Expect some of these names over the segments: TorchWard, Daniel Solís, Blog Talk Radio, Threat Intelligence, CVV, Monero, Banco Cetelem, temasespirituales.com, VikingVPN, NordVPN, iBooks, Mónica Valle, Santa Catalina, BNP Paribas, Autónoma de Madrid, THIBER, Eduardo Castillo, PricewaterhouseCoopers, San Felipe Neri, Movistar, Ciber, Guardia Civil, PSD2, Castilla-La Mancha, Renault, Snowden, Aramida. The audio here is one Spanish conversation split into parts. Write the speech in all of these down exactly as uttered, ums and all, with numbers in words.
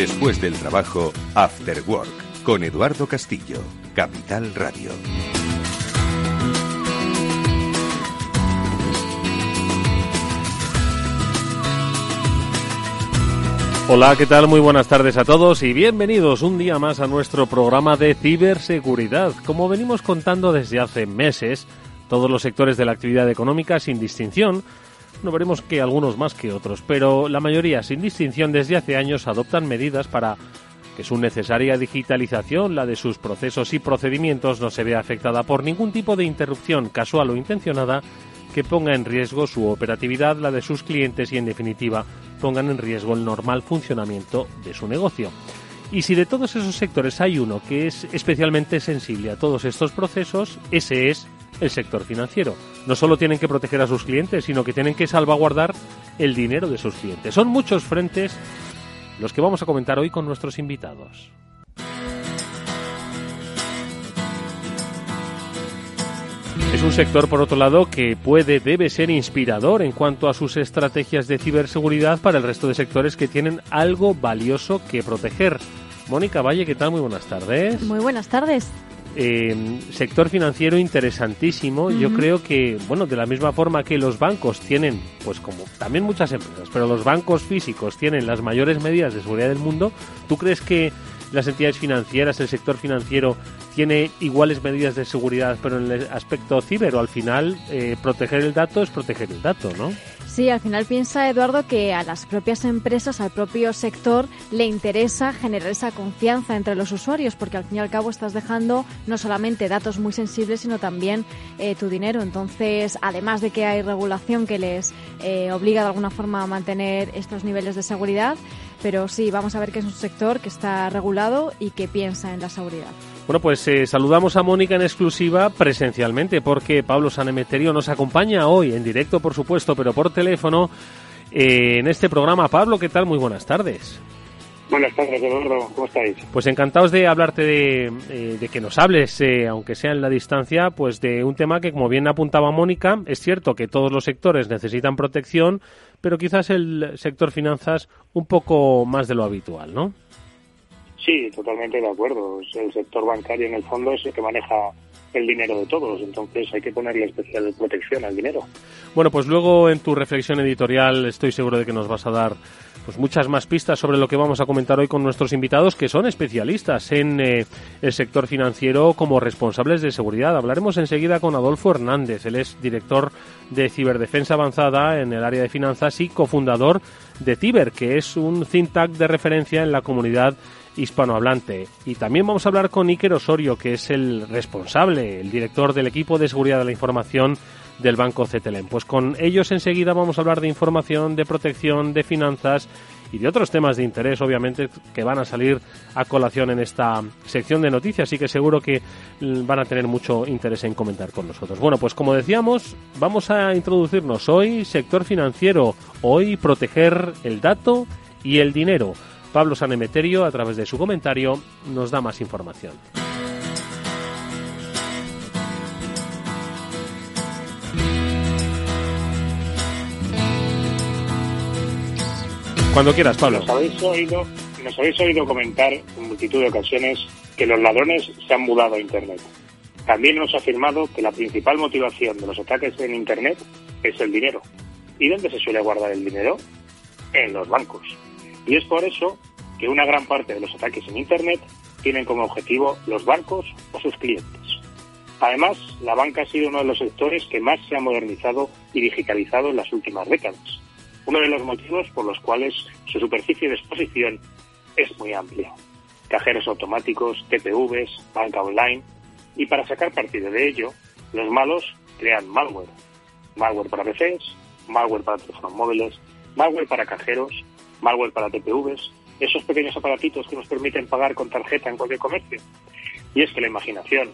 Después del trabajo, After Work, con Eduardo Castillo, Capital Radio. Hola, ¿qué tal? Muy buenas tardes a todos y bienvenidos un día más a nuestro programa de ciberseguridad. Como venimos contando desde hace meses, todos los sectores de la actividad económica sin distinción, no veremos que algunos más que otros, pero la mayoría sin distinción desde hace años adoptan medidas para que su necesaria digitalización, la de sus procesos y procedimientos, no se vea afectada por ningún tipo de interrupción casual o intencionada que ponga en riesgo su operatividad, la de sus clientes y, en definitiva, pongan en riesgo el normal funcionamiento de su negocio. Y si de todos esos sectores hay uno que es especialmente sensible a todos estos procesos, ese es el sector financiero. No solo tienen que proteger a sus clientes, sino que tienen que salvaguardar el dinero de sus clientes. Son muchos frentes los que vamos a comentar hoy con nuestros invitados. Es un sector, por otro lado, que puede, debe ser inspirador en cuanto a sus estrategias de ciberseguridad para el resto de sectores que tienen algo valioso que proteger. Mónica Valle, ¿qué tal? Muy buenas tardes. Muy buenas tardes. Eh, sector financiero interesantísimo. Uh-huh. Yo creo que, bueno, de la misma forma que los bancos tienen, pues como también muchas empresas, pero los bancos físicos tienen las mayores medidas de seguridad del mundo, ¿tú crees que las entidades financieras, el sector financiero, tiene iguales medidas de seguridad, pero en el aspecto ciber, o al final eh, proteger el dato es proteger el dato, ¿no? Sí, al final piensa Eduardo que a las propias empresas, al propio sector, le interesa generar esa confianza entre los usuarios, porque al fin y al cabo estás dejando no solamente datos muy sensibles, sino también eh, tu dinero. Entonces, además de que hay regulación que les eh, obliga de alguna forma a mantener estos niveles de seguridad, pero sí, vamos a ver que es un sector que está regulado y que piensa en la seguridad. Bueno, pues eh, saludamos a Mónica en exclusiva presencialmente, porque Pablo San Emeterio nos acompaña hoy, en directo por supuesto, pero por teléfono, eh, en este programa. Pablo, ¿qué tal? Muy buenas tardes. Buenas tardes, Eduardo. ¿Cómo estáis? Pues encantados de hablarte, de, eh, de que nos hables, eh, aunque sea en la distancia, pues de un tema que, como bien apuntaba Mónica, es cierto que todos los sectores necesitan protección, pero quizás el sector finanzas un poco más de lo habitual, ¿no? Sí, totalmente de acuerdo. El sector bancario, en el fondo, es el que maneja el dinero de todos, entonces hay que ponerle especial protección al dinero. Bueno, pues luego en tu reflexión editorial estoy seguro de que nos vas a dar pues muchas más pistas sobre lo que vamos a comentar hoy con nuestros invitados, que son especialistas en eh, el sector financiero como responsables de seguridad. Hablaremos enseguida con Adolfo Hernández, él es director de Ciberdefensa Avanzada en el área de finanzas y cofundador de THIBER, que es un think tank de referencia en la comunidad hispanohablante. Y también vamos a hablar con Iker Osorio, que es el responsable, el director del equipo de seguridad de la información del Banco Cetelem. Pues con ellos enseguida vamos a hablar de información, de protección, de finanzas y de otros temas de interés, obviamente, que van a salir a colación en esta sección de noticias, así que seguro que van a tener mucho interés en comentar con nosotros. Bueno, pues como decíamos, vamos a introducirnos hoy, sector financiero, hoy proteger el dato y el dinero. Pablo San Emeterio, a través de su comentario, nos da más información. Cuando quieras, Pablo. Nos habéis oído, nos habéis oído comentar en multitud de ocasiones que los ladrones se han mudado a Internet. También nos ha afirmado que la principal motivación de los ataques en Internet es el dinero. ¿Y dónde se suele guardar el dinero? En los bancos. Y es por eso que una gran parte de los ataques en Internet tienen como objetivo los bancos o sus clientes. Además, la banca ha sido uno de los sectores que más se ha modernizado y digitalizado en las últimas décadas. Uno de los motivos por los cuales su superficie de exposición es muy amplia. Cajeros automáticos, T P Vs, banca online. Y para sacar partido de ello, los malos crean malware. Malware para P Cs, malware para teléfonos móviles, malware para cajeros, malware para T P Vs, esos pequeños aparatitos que nos permiten pagar con tarjeta en cualquier comercio. Y es que la imaginación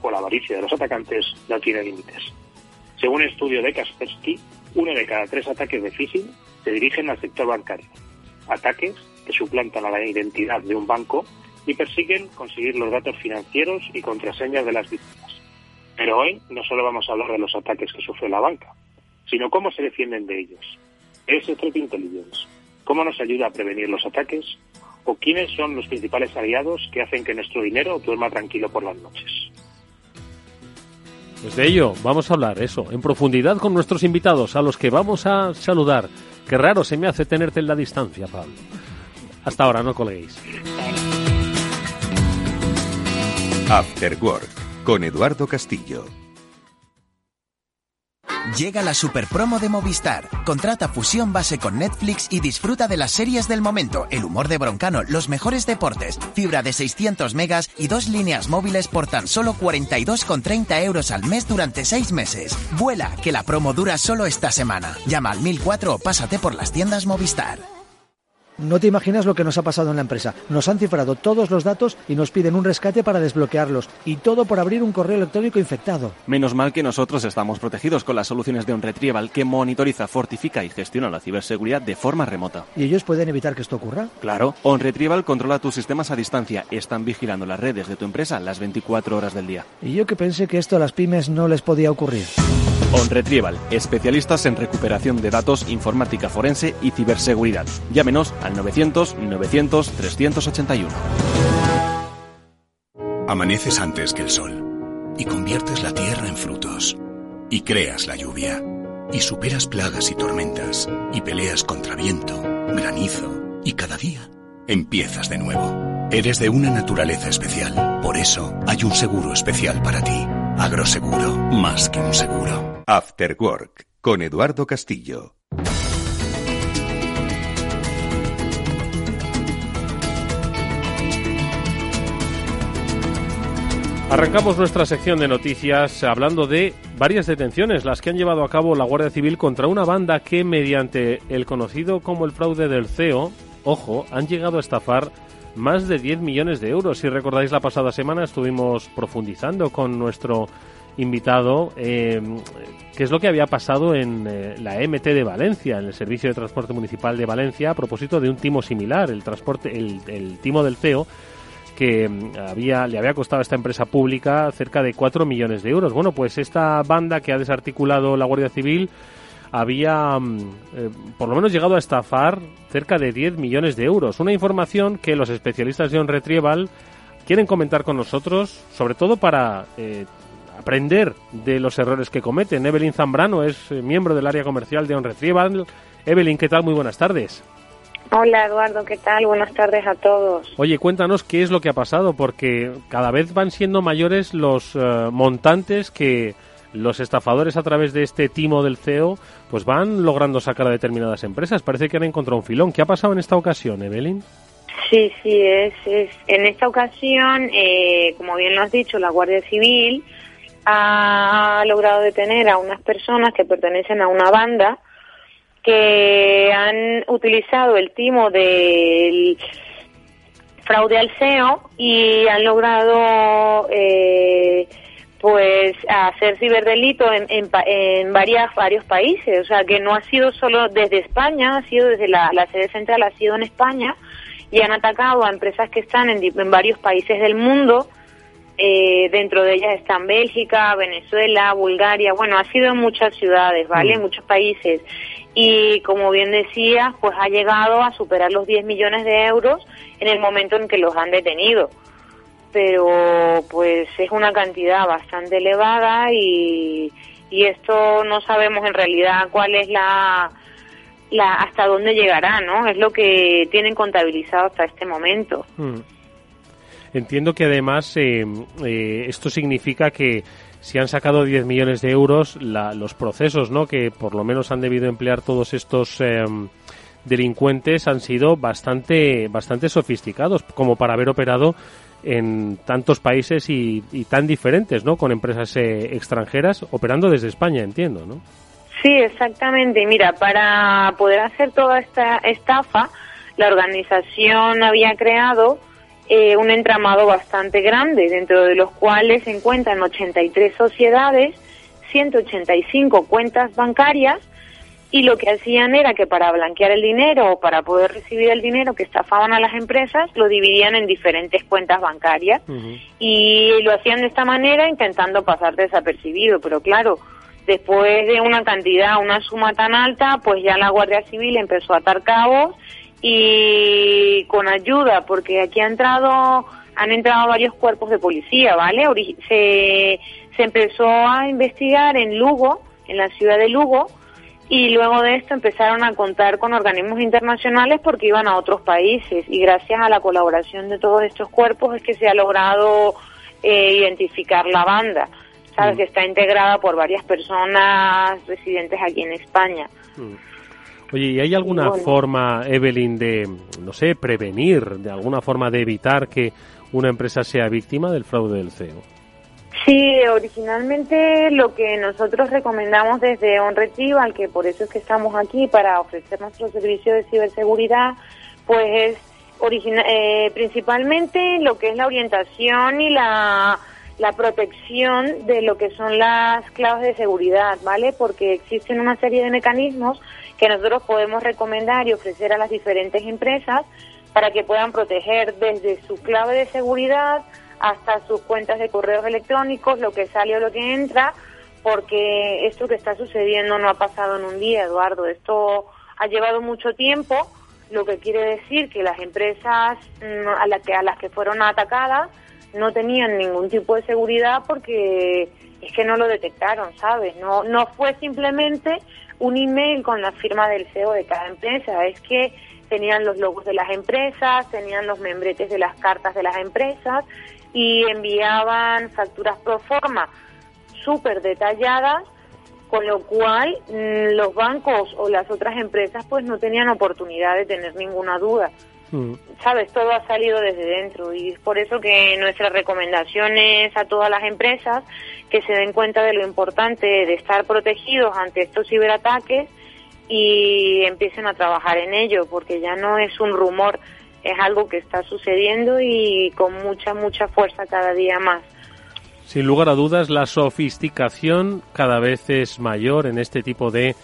o la avaricia de los atacantes no tiene límites. Según un estudio de Kaspersky, uno de cada tres ataques de phishing se dirigen al sector bancario. Ataques que suplantan a la identidad de un banco y persiguen conseguir los datos financieros y contraseñas de las víctimas. Pero hoy no solo vamos a hablar de los ataques que sufre la banca, sino cómo se defienden de ellos. Es Threat Intelligence. ¿Cómo nos ayuda a prevenir los ataques? o quiénes son los principales aliados que hacen que nuestro dinero duerma tranquilo por las noches. Pues de ello vamos a hablar, eso, en profundidad con nuestros invitados, a los que vamos a saludar. Qué raro se me hace tenerte en la distancia, Pablo. Hasta ahora, no colguéis. After Work, con Eduardo Castillo. Llega la super promo de Movistar. Contrata Fusión Base con Netflix y disfruta de las series del momento, el humor de Broncano, los mejores deportes, fibra de seiscientos megas y dos líneas móviles por tan solo cuarenta y dos con treinta euros al mes durante seis meses. Vuela, que la promo dura solo esta semana. Llama al mil cuatro o pásate por las tiendas Movistar. No te imaginas lo que nos ha pasado en la empresa. Nos han cifrado todos los datos y nos piden un rescate para desbloquearlos. Y todo por abrir un correo electrónico infectado. Menos mal que nosotros estamos protegidos con las soluciones de OnRetrieval, que monitoriza, fortifica y gestiona la ciberseguridad de forma remota. ¿Y ellos pueden evitar que esto ocurra? Claro. OnRetrieval controla tus sistemas a distancia. Están vigilando las redes de tu empresa las veinticuatro horas del día. Y yo que pensé que esto a las pymes no les podía ocurrir. OnRetrieval, especialistas en recuperación de datos, informática forense y ciberseguridad. Llámenos al novecientos, novecientos, trescientos ochenta y uno. Amaneces antes que el sol y conviertes la tierra en frutos y creas la lluvia y superas plagas y tormentas y peleas contra viento, granizo y cada día empiezas de nuevo. Eres de una naturaleza especial, por eso hay un seguro especial para ti. Agroseguro, más que un seguro. After Work, con Eduardo Castillo. Arrancamos nuestra sección de noticias hablando de varias detenciones, las que han llevado a cabo la Guardia Civil contra una banda que, mediante el conocido como el fraude del C E O, ojo, han llegado a estafar más de diez millones de euros. Si recordáis, la pasada semana estuvimos profundizando con nuestro invitado eh, qué es lo que había pasado en eh, la E M T de Valencia, en el Servicio de Transporte Municipal de Valencia, a propósito de un timo similar, el transporte, el, el timo del C E O, que había, le había costado a esta empresa pública cerca de cuatro millones de euros. Bueno, pues esta banda que ha desarticulado la Guardia Civil había, eh, por lo menos, llegado a estafar cerca de diez millones de euros. Una información que los especialistas de OnRetrieval quieren comentar con nosotros, sobre todo para eh, aprender de los errores que cometen. Evelyn Zambrano es eh, miembro del área comercial de OnRetrieval. Evelyn, ¿qué tal? Muy buenas tardes. Hola, Eduardo, ¿qué tal? Buenas tardes a todos. Oye, cuéntanos qué es lo que ha pasado, porque cada vez van siendo mayores los eh, montantes que los estafadores, a través de este timo del C E O, pues van logrando sacar a determinadas empresas. Parece que han encontrado un filón. ¿Qué ha pasado en esta ocasión, Evelyn? Sí, sí, es, es. En esta ocasión, eh, como bien lo has dicho, la Guardia Civil ha logrado detener a unas personas que pertenecen a una banda que han utilizado el timo del fraude al C E O y han logrado eh, pues hacer ciberdelitos en, en, en varias, varios países. O sea, que no ha sido solo desde España, ha sido desde la, la sede central, ha sido en España, y han atacado a empresas que están en, en varios países del mundo. Eh, dentro de ellas están Bélgica, Venezuela, Bulgaria. Bueno, ha sido en muchas ciudades, ¿vale? En muchos países. Y como bien decías, pues ha llegado a superar los diez millones de euros en el momento en que los han detenido. Pero pues es una cantidad bastante elevada y, y esto no sabemos en realidad cuál es la, la hasta dónde llegará, ¿no? Es lo que tienen contabilizado hasta este momento. Mm. Entiendo que además eh, eh, esto significa que si han sacado diez millones de euros, la, los procesos, ¿no?, que por lo menos han debido emplear todos estos eh, delincuentes han sido bastante, bastante sofisticados como para haber operado en tantos países y, y tan diferentes, ¿no?, con empresas eh, extranjeras operando desde España, entiendo, ¿no? Sí, exactamente. Mira, para poder hacer toda esta estafa, la organización había creado Eh, un entramado bastante grande, dentro de los cuales se encuentran ochenta y tres sociedades, ciento ochenta y cinco cuentas bancarias, y lo que hacían era que para blanquear el dinero o para poder recibir el dinero que estafaban a las empresas, lo dividían en diferentes cuentas bancarias. Uh-huh. Y lo hacían de esta manera, intentando pasar desapercibido, pero claro, después de una cantidad, una suma tan alta, pues ya la Guardia Civil empezó a atar cabos y con ayuda, porque aquí ha entrado, han entrado varios cuerpos de policía, ¿vale? Se, se empezó a investigar en Lugo, en la ciudad de Lugo, y luego de esto empezaron a contar con organismos internacionales porque iban a otros países, y gracias a la colaboración de todos estos cuerpos es que se ha logrado eh, identificar la banda, ¿sabes? Mm. Que está integrada por varias personas residentes aquí en España. Mm. Oye, ¿y hay alguna bueno. forma, Evelyn, de, no sé, prevenir, de alguna forma de evitar que una empresa sea víctima del fraude del C E O? Sí, originalmente lo que nosotros recomendamos desde OnRetrieval, que por eso es que estamos aquí para ofrecer nuestro servicio de ciberseguridad, pues es origina- eh, principalmente lo que es la orientación y la, la protección de lo que son las claves de seguridad, ¿vale? Porque existen una serie de mecanismos que nosotros podemos recomendar y ofrecer a las diferentes empresas para que puedan proteger desde su clave de seguridad hasta sus cuentas de correos electrónicos, lo que sale o lo que entra, porque esto que está sucediendo no ha pasado en un día, Eduardo. Esto ha llevado mucho tiempo, lo que quiere decir que las empresas a las que, a las que fueron atacadas no tenían ningún tipo de seguridad porque es que no lo detectaron, ¿sabes? No, no fue simplemente un email con la firma del C E O de cada empresa, es que tenían los logos de las empresas, tenían los membretes de las cartas de las empresas y enviaban facturas pro forma súper detalladas, con lo cual los bancos o las otras empresas pues no tenían oportunidad de tener ninguna duda. Mm. ¿Sabes? Todo ha salido desde dentro y es por eso que nuestra recomendación es a todas las empresas que se den cuenta de lo importante de estar protegidos ante estos ciberataques y empiecen a trabajar en ello, porque ya no es un rumor, es algo que está sucediendo y con mucha, mucha fuerza cada día más. Sin lugar a dudas, la sofisticación cada vez es mayor en este tipo de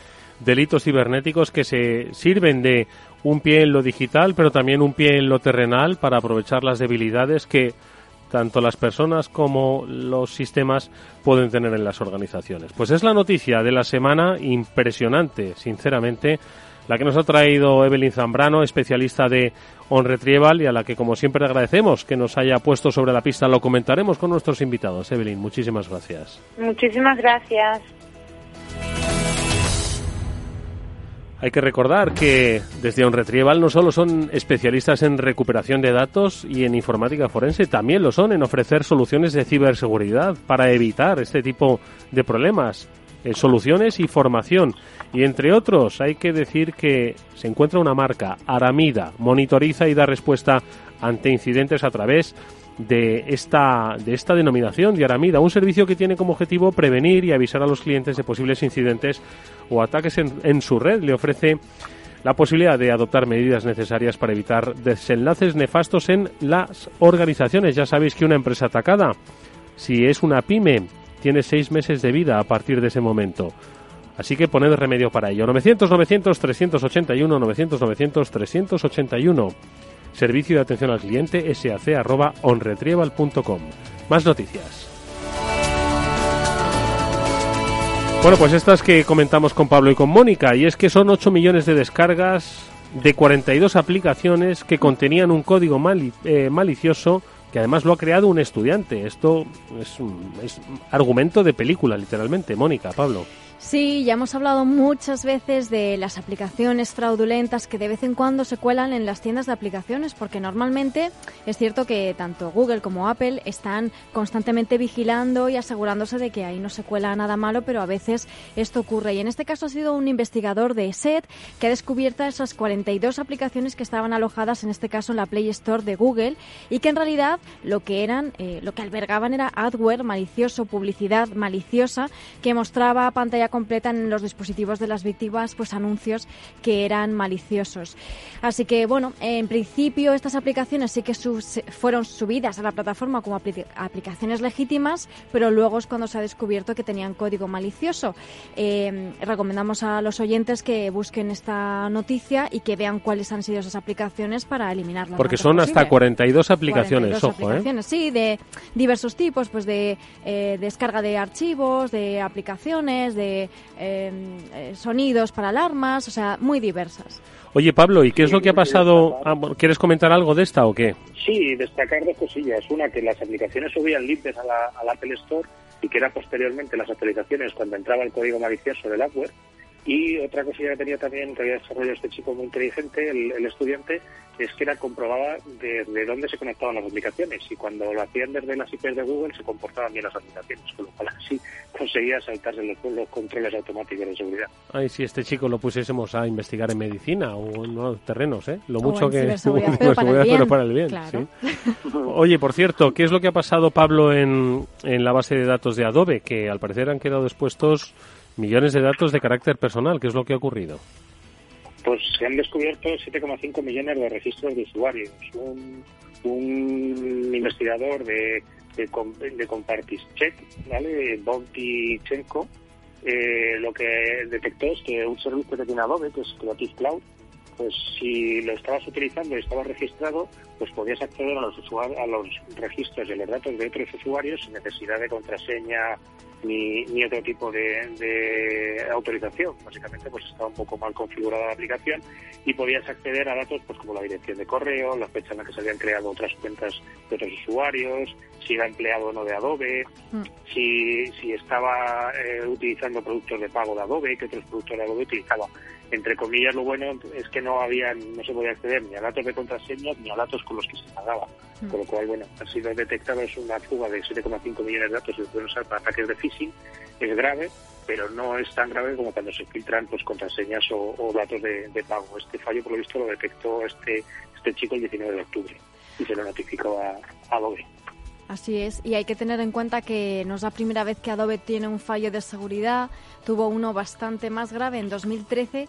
delitos cibernéticos que se sirven de un pie en lo digital, pero también un pie en lo terrenal para aprovechar las debilidades que tanto las personas como los sistemas pueden tener en las organizaciones. Pues es la noticia de la semana, impresionante, sinceramente, la que nos ha traído Evelyn Zambrano, especialista de OnRetrieval, y a la que, como siempre, agradecemos que nos haya puesto sobre la pista. Lo comentaremos con nuestros invitados. Evelyn, muchísimas gracias. Muchísimas gracias. Hay que recordar que desde OnRetrieval no solo son especialistas en recuperación de datos y en informática forense, también lo son en ofrecer soluciones de ciberseguridad para evitar este tipo de problemas. Soluciones y formación. Y entre otros, hay que decir que se encuentra una marca, Aramida, monitoriza y da respuesta ante incidentes a través de esta, de esta denominación de Aramida, un servicio que tiene como objetivo prevenir y avisar a los clientes de posibles incidentes o ataques en, en su red. Le ofrece la posibilidad de adoptar medidas necesarias para evitar desenlaces nefastos en las organizaciones. Ya sabéis que una empresa atacada, si es una pyme, tiene seis meses de vida a partir de ese momento. Así que poned remedio para ello. nueve cero cero nueve cero cero tres ocho uno, nueve cero cero nueve cero cero tres ocho uno. Servicio de atención al cliente sac arroba onretrieval punto com. Más noticias. Bueno, pues estas que comentamos con Pablo y con Mónica. Y es que son ocho millones de descargas de cuarenta y dos aplicaciones que contenían un código mal, eh, malicioso, que además lo ha creado un estudiante. Esto es un, es un argumento de película, literalmente, Mónica, Pablo. Sí, ya hemos hablado muchas veces de las aplicaciones fraudulentas que de vez en cuando se cuelan en las tiendas de aplicaciones, porque normalmente es cierto que tanto Google como Apple están constantemente vigilando y asegurándose de que ahí no se cuela nada malo, pero a veces esto ocurre. Y en este caso ha sido un investigador de S E T que ha descubierto esas cuarenta y dos aplicaciones que estaban alojadas, en este caso en la Play Store de Google, y que en realidad lo que eran, eh, lo que albergaban era adware malicioso, publicidad maliciosa que mostraba pantalla completa en los dispositivos de las víctimas, pues anuncios que eran maliciosos. Así que bueno, en principio estas aplicaciones sí que sub- fueron subidas a la plataforma como apli- aplicaciones legítimas, pero luego es cuando se ha descubierto que tenían código malicioso. Eh, recomendamos a los oyentes que busquen esta noticia y que vean cuáles han sido esas aplicaciones para eliminarlas. Porque son posible. Hasta cuarenta y dos aplicaciones, cuarenta y dos ojo, aplicaciones, ¿eh? Sí, de diversos tipos, pues de eh, descarga de archivos, de aplicaciones, de de eh, sonidos para alarmas, o sea, muy diversas. Oye, Pablo, ¿y qué es lo que ha pasado? ¿Quieres comentar algo de esta o qué? Sí, destacar dos cosillas. Una, que las aplicaciones subían limpes a la, a la Apple Store y que era posteriormente las actualizaciones cuando entraba el código malicioso del adware. Y otra cosilla que tenía también, que había desarrollado este chico muy inteligente, el, el estudiante, es que era comprobaba desde de dónde se conectaban las aplicaciones. Y cuando lo hacían desde las I Ps de Google, se comportaban bien las aplicaciones, con lo cual así conseguía saltarse los, los controles automáticos de seguridad. Ay, si este chico lo pusiésemos a investigar en medicina o en nuevos terrenos, ¿eh? Lo mucho que... ciberseguridad, pero, para el bien. Para el bien, claro. ¿Sí? Oye, por cierto, ¿qué es lo que ha pasado, Pablo, en, en la base de datos de Adobe? Que al parecer han quedado expuestos millones de datos de carácter personal. ¿Qué es lo que ha ocurrido? Pues se han descubierto siete coma cinco millones de registros de usuarios. Un, un investigador de, de, de Compartischek, ¿vale? Bogdichenko, eh, lo que detectó es que un servicio que tiene Adobe, que es Creative Cloud, pues si lo estabas utilizando y estabas registrado, pues podías acceder a los usuarios, a los registros y a los datos de otros usuarios sin necesidad de contraseña ni, ni otro tipo de, de autorización. Básicamente, pues estaba un poco mal configurada la aplicación y podías acceder a datos, pues como la dirección de correo, la fecha en la que se habían creado otras cuentas de otros usuarios, si era empleado o no de Adobe, mm. si, si estaba eh, utilizando productos de pago de Adobe, que otros productos de Adobe utilizaba. Entre comillas, lo bueno es que no había, no se podía acceder ni a datos de contraseñas ni a datos con los que se pagaba. Mm. Con lo cual, bueno, ha sido detectado es una fuga de siete coma cinco millones de datos que se pueden usar para ataques de phishing. Es grave, pero no es tan grave como cuando se filtran pues contraseñas o, o datos de, de pago. Este fallo, por lo visto, lo detectó este, este chico el diecinueve de octubre y se lo notificó a, a Adobe. Así es, y hay que tener en cuenta que no es la primera vez que Adobe tiene un fallo de seguridad. Tuvo uno bastante más grave en dos mil trece,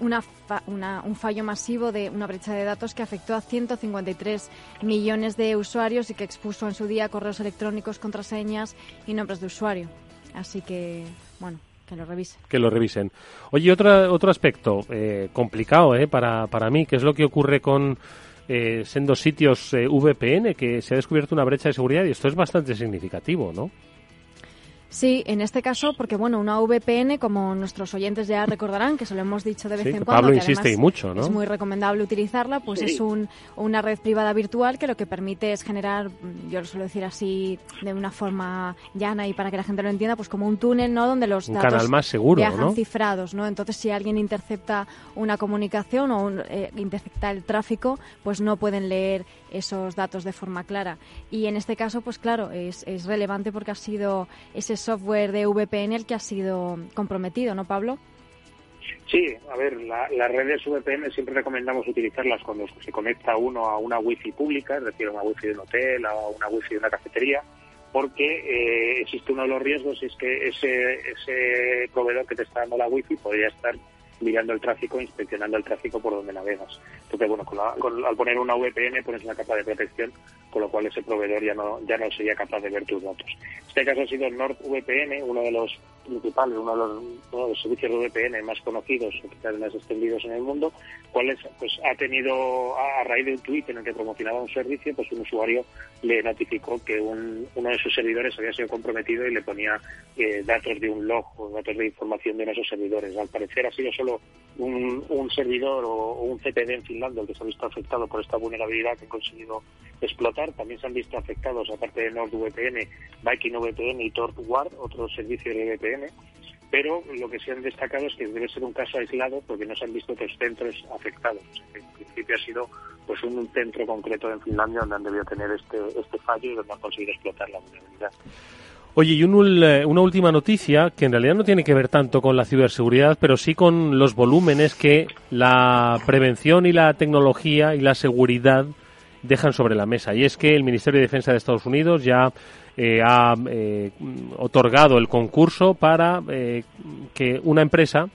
una fa- una, un fallo masivo de una brecha de datos que afectó a ciento cincuenta y tres millones de usuarios y que expuso en su día correos electrónicos, contraseñas y nombres de usuario. Así que, bueno, que lo revisen. Que lo revisen. Oye, otro, otro aspecto eh, complicado eh, para, para mí, que es lo que ocurre con... Eh, siendo sitios eh, V P N, que se ha descubierto una brecha de seguridad y esto es bastante significativo, ¿no? Sí, en este caso, porque bueno, una V P N, como nuestros oyentes ya recordarán, que se lo hemos dicho de vez sí, en cuando, Pablo que insiste y mucho, ¿no? Es muy recomendable utilizarla, pues sí. Es un, una red privada virtual que lo que permite es generar, yo lo suelo decir así, de una forma llana y para que la gente lo entienda, pues como un túnel, ¿no? Donde los un datos canal más seguro, viajan, ¿no? Cifrados, ¿no? Entonces, si alguien intercepta una comunicación o un, eh, intercepta el tráfico, pues no pueden leer esos datos de forma clara. Y en este caso, pues claro, es, es relevante porque ha sido ese software de V P N el que ha sido comprometido, ¿no, Pablo? Sí, a ver, la, las redes V P N siempre recomendamos utilizarlas cuando se conecta uno a una wifi pública, es decir, a una wifi de un hotel, a una wifi de una cafetería, porque eh, existe uno de los riesgos, es que ese, ese proveedor que te está dando la wifi podría estar mirando el tráfico, inspeccionando el tráfico por donde navegas. Entonces, bueno, con la, con, al poner una V P N pones una capa de protección, con lo cual ese proveedor ya no ya no sería capaz de ver tus datos. Este caso ha sido NordVPN, uno de los principales, uno de los, uno de los servicios de V P N más conocidos, quizás más extendidos en el mundo, cuál es, pues ha tenido, a raíz de un tuit en el que promocionaba un servicio, pues un usuario le notificó que un, uno de sus servidores había sido comprometido y le ponía eh, datos de un log o datos de información de uno de esos servidores. Al parecer ha sido solo un, un servidor o, o un C P D en Finlandia el que se ha visto afectado por esta vulnerabilidad que han conseguido explotar. También se han visto afectados, aparte de NordVPN, VikingVPN y TorchWard, otros servicios de V P N, pero lo que se han destacado es que debe ser un caso aislado porque no se han visto otros centros afectados. En principio ha sido pues un centro concreto en Finlandia donde han debido tener este, este fallo y donde han conseguido explotar la vulnerabilidad. Oye, y un, una última noticia que en realidad no tiene que ver tanto con la ciberseguridad, pero sí con los volúmenes que la prevención y la tecnología y la seguridad dejan sobre la mesa. Y es que el Ministerio de Defensa de Estados Unidos ya eh, ha eh, otorgado el concurso para eh, que una empresa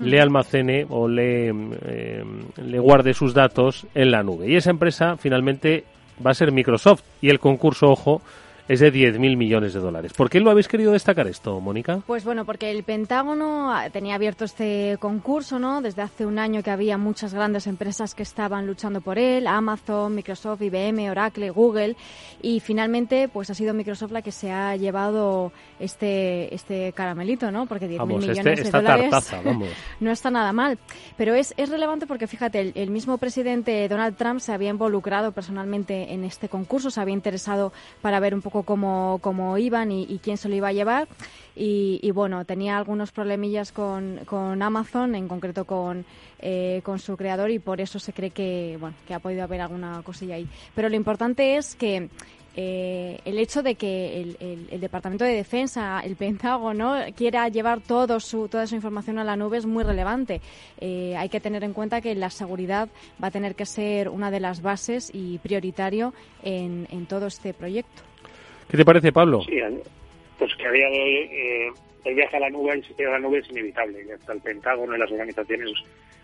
le almacene o le, eh, le guarde sus datos en la nube. Y esa empresa finalmente va a ser Microsoft. Y el concurso, ojo, es de diez mil millones de dólares. ¿Por qué lo habéis querido destacar esto, Mónica? Pues bueno, porque el Pentágono tenía abierto este concurso, ¿no? Desde hace un año que había muchas grandes empresas que estaban luchando por él, Amazon, Microsoft, I B M, Oracle, Google, y finalmente pues ha sido Microsoft la que se ha llevado este, este caramelito, ¿no? Porque diez mil millones de dólares tartaza, vamos. No está nada mal. Pero es, es relevante porque, fíjate, el, el mismo presidente Donald Trump se había involucrado personalmente en este concurso, se había interesado para ver un poco cómo, cómo iban y, y quién se lo iba a llevar. Y, y bueno, tenía algunos problemillas con, con Amazon, en concreto con, eh, con su creador, y por eso se cree que, bueno, que ha podido haber alguna cosilla ahí. Pero lo importante es que Eh, el hecho de que el, el, el Departamento de Defensa, el Pentágono, quiera llevar todo su, toda su información a la nube es muy relevante. Eh, hay que tener en cuenta que la seguridad va a tener que ser una de las bases y prioritario en, en todo este proyecto. ¿Qué te parece, Pablo? Sí, pues que a día de hoy eh, el viaje a la nube, el sitio de la nube es inevitable. Hasta el Pentágono y las organizaciones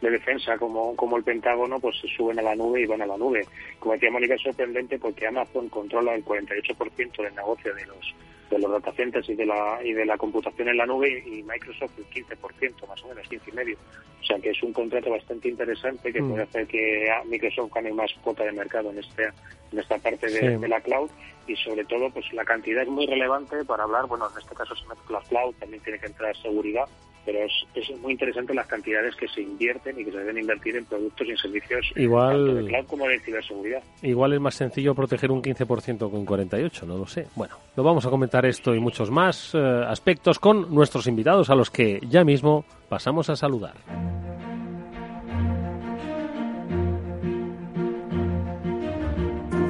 de defensa como, como el Pentágono pues se suben a la nube y van a la nube. Como decía Mónica, es sorprendente porque Amazon controla el cuarenta y ocho por ciento del negocio de los de los data centers y de la y de la computación en la nube, y Microsoft el quince por ciento, más o menos quince y medio. O sea que es un contrato bastante interesante que mm. puede hacer que Microsoft gane más cuota de mercado en este en esta parte de, sí. de la cloud, y sobre todo pues la cantidad es muy relevante para hablar, bueno, en este caso se mezcla cloud, también tiene que entrar seguridad. Pero es, es muy interesante las cantidades que se invierten y que se deben invertir en productos y en servicios igual, tanto de cloud como de ciberseguridad. Igual es más sencillo proteger un quince por ciento que un cuarenta y ocho por ciento, no lo sé. Bueno, lo vamos a comentar esto y muchos más eh, aspectos con nuestros invitados, a los que ya mismo pasamos a saludar.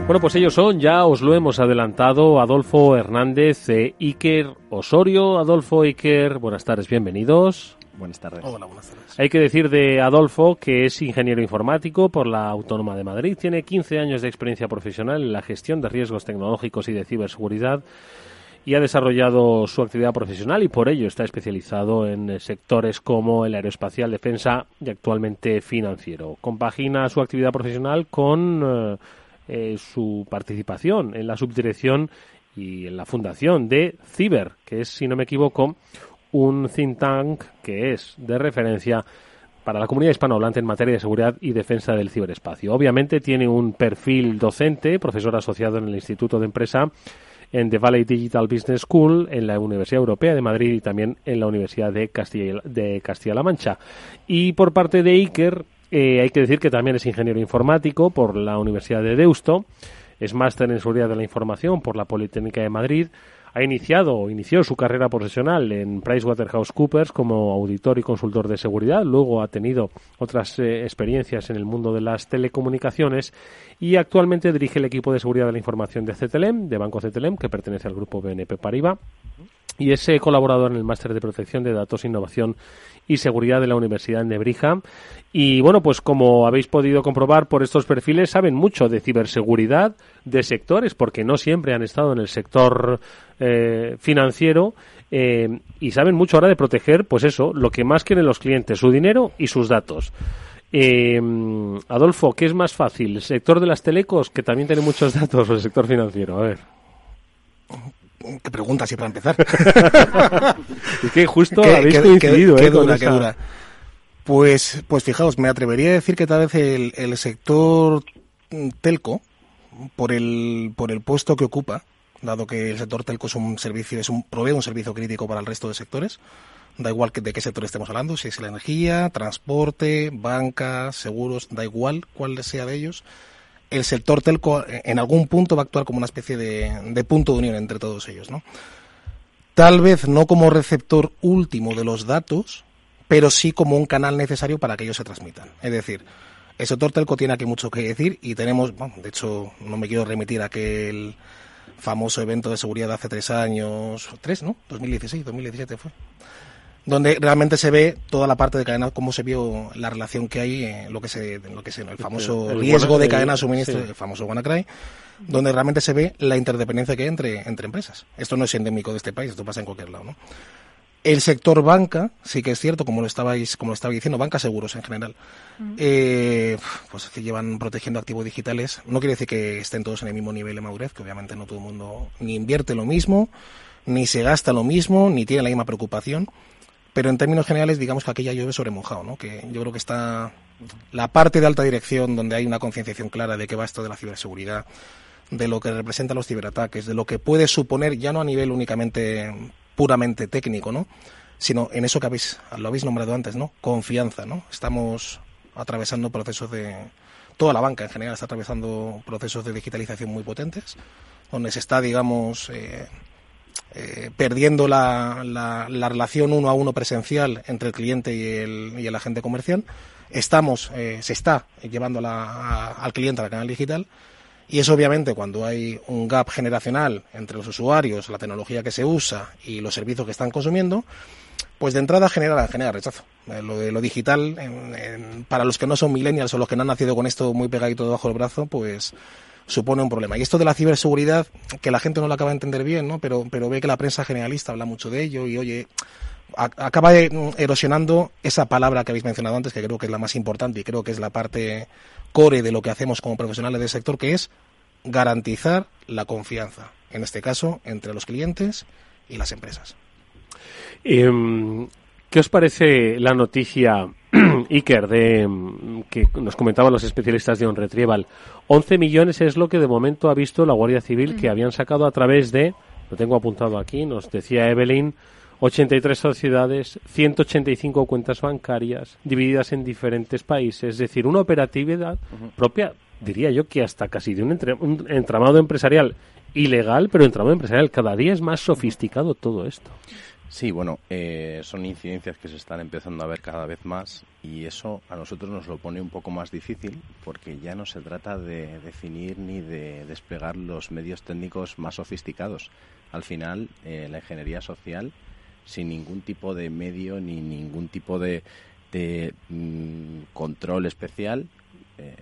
Bueno, pues ellos son, ya os lo hemos adelantado, Adolfo Hernández, eh, Iker Osorio. Adolfo, Iker, buenas tardes, bienvenidos. Buenas tardes. Hola, buenas tardes. Hay que decir de Adolfo que es ingeniero informático por la Autónoma de Madrid, tiene quince años de experiencia profesional en la gestión de riesgos tecnológicos y de ciberseguridad, y ha desarrollado su actividad profesional y por ello está especializado en sectores como el aeroespacial, defensa y actualmente financiero. Compagina su actividad profesional con Eh, Eh, su participación en la subdirección y en la fundación de THIBER, que es, si no me equivoco, un think tank que es de referencia para la comunidad hispanohablante en materia de seguridad y defensa del ciberespacio. Obviamente tiene un perfil docente, profesor asociado en el Instituto de Empresa, en The Valley Digital Business School, en la Universidad Europea de Madrid y también en la Universidad de Castilla, de Castilla-La Mancha. Y por parte de Iker, Eh, hay que decir que también es ingeniero informático por la Universidad de Deusto, es máster en seguridad de la información por la Politécnica de Madrid, ha iniciado o inició su carrera profesional en PricewaterhouseCoopers como auditor y consultor de seguridad, luego ha tenido otras eh, experiencias en el mundo de las telecomunicaciones y actualmente dirige el equipo de seguridad de la información de Cetelem, de Banco Cetelem, que pertenece al grupo B N P Paribas. Y es colaborador en el Máster de Protección de Datos, Innovación y Seguridad de la Universidad de Nebrija. Y bueno, pues como habéis podido comprobar por estos perfiles, saben mucho de ciberseguridad, de sectores, porque no siempre han estado en el sector eh, financiero. Eh, y saben mucho ahora de proteger, pues eso, lo que más quieren los clientes, su dinero y sus datos. Eh, Adolfo, ¿qué es más fácil? ¿El sector de las telecos, que también tiene muchos datos, o el sector financiero? A ver. Qué pregunta, sí, para empezar. Es que justo que, habéis que, coincidido, que, ¿eh? Qué dura, esa... qué dura. Pues, pues fijaos, me atrevería a decir que tal vez el, el sector telco, por el por el puesto que ocupa, dado que el sector telco es un servicio, es un provee un servicio crítico para el resto de sectores, da igual que, de qué sector estemos hablando, si es la energía, transporte, banca, seguros, da igual cuál sea de ellos. El sector telco en algún punto va a actuar como una especie de, de punto de unión entre todos ellos, ¿no? Tal vez no como receptor último de los datos, pero sí como un canal necesario para que ellos se transmitan. Es decir, el sector telco tiene aquí mucho que decir y tenemos, bueno, de hecho no me quiero remitir a aquel famoso evento de seguridad de hace tres años, tres, ¿no? dos mil dieciséis, dos mil diecisiete fue, donde realmente se ve toda la parte de cadena, cómo se vio la relación que hay, eh, lo que se, lo que se, el famoso el, el riesgo de cadena de suministro, sí. El famoso WannaCry, donde realmente se ve la interdependencia que hay entre, entre empresas. Esto no es endémico de este país, esto pasa en cualquier lado, ¿no? El sector banca, sí que es cierto, como lo estabais, como lo estaba diciendo, banca, seguros en general, uh-huh. eh, pues se llevan protegiendo activos digitales. No quiere decir que estén todos en el mismo nivel de madurez, que obviamente no todo el mundo ni invierte lo mismo, ni se gasta lo mismo, ni tiene la misma preocupación. Pero en términos generales, digamos que aquí ya llueve sobre mojado, ¿no? Que yo creo que está la parte de alta dirección donde hay una concienciación clara de qué va esto de la ciberseguridad, de lo que representan los ciberataques, de lo que puede suponer, ya no a nivel únicamente puramente técnico, ¿no? Sino en eso que habéis, lo habéis nombrado antes, ¿no? Confianza, ¿no? Estamos atravesando procesos de... Toda la banca en general está atravesando procesos de digitalización muy potentes, donde se está, digamos, eh, eh, perdiendo la, la, la relación uno a uno presencial entre el cliente y el, y el agente comercial. Estamos, eh, se está llevando la, a, al cliente al canal digital. Y eso, obviamente, cuando hay un gap generacional entre los usuarios, la tecnología que se usa y los servicios que están consumiendo, pues de entrada genera, genera rechazo. Lo de lo digital, en, en, para los que no son millennials o los que no han nacido con esto muy pegadito debajo del brazo, pues supone un problema. Y esto de la ciberseguridad, que la gente no lo acaba de entender bien, ¿no? Pero, pero ve que la prensa generalista habla mucho de ello y, oye, a, acaba erosionando esa palabra que habéis mencionado antes, que creo que es la más importante y creo que es la parte core de lo que hacemos como profesionales del sector, que es garantizar la confianza, en este caso, entre los clientes y las empresas. Eh, ¿Qué os parece la noticia, Iker, de, que nos comentaban los especialistas de OnRetrieval? once millones es lo que de momento ha visto la Guardia Civil, que habían sacado a través de, lo tengo apuntado aquí, nos decía Evelyn, ochenta y tres sociedades, ciento ochenta y cinco cuentas bancarias, divididas en diferentes países. Es decir, una operatividad uh-huh. propia, diría yo, que hasta casi de un, entre, un entramado empresarial ilegal, pero entramado empresarial. Cada día es más sofisticado todo esto. Sí, bueno, eh, son incidencias que se están empezando a ver cada vez más y eso a nosotros nos lo pone un poco más difícil porque ya no se trata de definir ni de desplegar los medios técnicos más sofisticados. Al final, eh, la ingeniería social, sin ningún tipo de medio ni ningún tipo de, de mm, control especial, eh,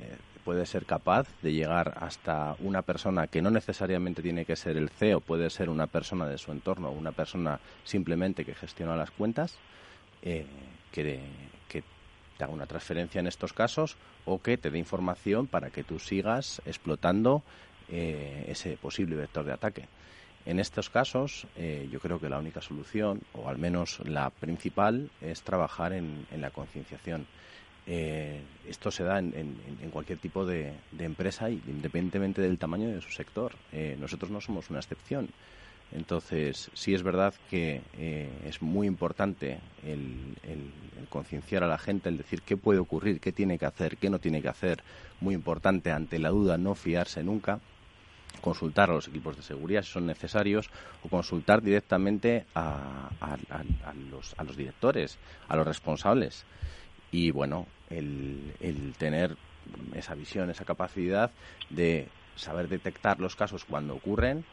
puede ser capaz de llegar hasta una persona que no necesariamente tiene que ser el C E O, puede ser una persona de su entorno, una persona simplemente que gestiona las cuentas, eh, que, que te haga una transferencia en estos casos o que te dé información para que tú sigas explotando eh, ese posible vector de ataque. En estos casos, eh, yo creo que la única solución, o al menos la principal, es trabajar en, en la concienciación. Eh, esto se da en, en, en cualquier tipo de, de empresa, independientemente del tamaño de su sector. Eh, nosotros no somos una excepción. Entonces, sí es verdad que eh, es muy importante el, el, el concienciar a la gente, el decir qué puede ocurrir, qué tiene que hacer, qué no tiene que hacer. Muy importante, ante la duda, no fiarse nunca. Consultar a los equipos de seguridad si son necesarios o consultar directamente a, a, a, a, los, a los directores, a los responsables. Y bueno, el, el tener esa visión, esa capacidad de saber detectar los casos cuando ocurren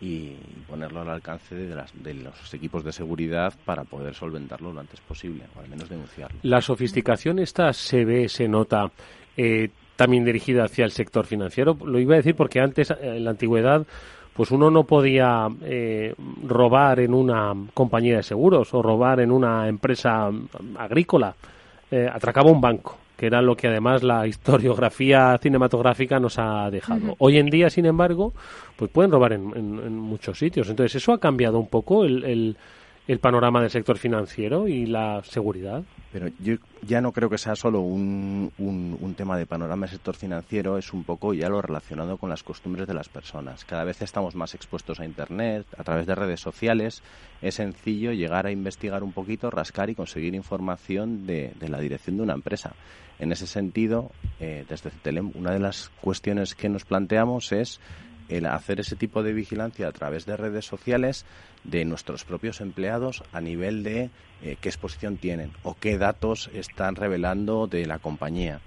y ponerlo al alcance de, las, de los equipos de seguridad para poder solventarlo lo antes posible o al menos denunciarlo. La sofisticación esta se ve, se nota. Eh, también dirigida hacia el sector financiero. Lo iba a decir porque antes, en la antigüedad, pues uno no podía eh, robar en una compañía de seguros o robar en una empresa agrícola. Eh, atracaba un banco, que era lo que además la historiografía cinematográfica nos ha dejado. Uh-huh. Hoy en día, sin embargo, pues pueden robar en, en, en muchos sitios. Entonces, ¿eso ha cambiado un poco el, el, el panorama del sector financiero y la seguridad? Pero yo ya no creo que sea solo un, un, un tema de panorama del sector financiero, es un poco ya lo relacionado con las costumbres de las personas. Cada vez estamos más expuestos a Internet, a través de redes sociales. Es sencillo llegar a investigar un poquito, rascar y conseguir información de, de la dirección de una empresa. En ese sentido, eh, desde Cetelem, una de las cuestiones que nos planteamos es el hacer ese tipo de vigilancia a través de redes sociales de nuestros propios empleados a nivel de eh, qué exposición tienen o qué datos están revelando de la compañía.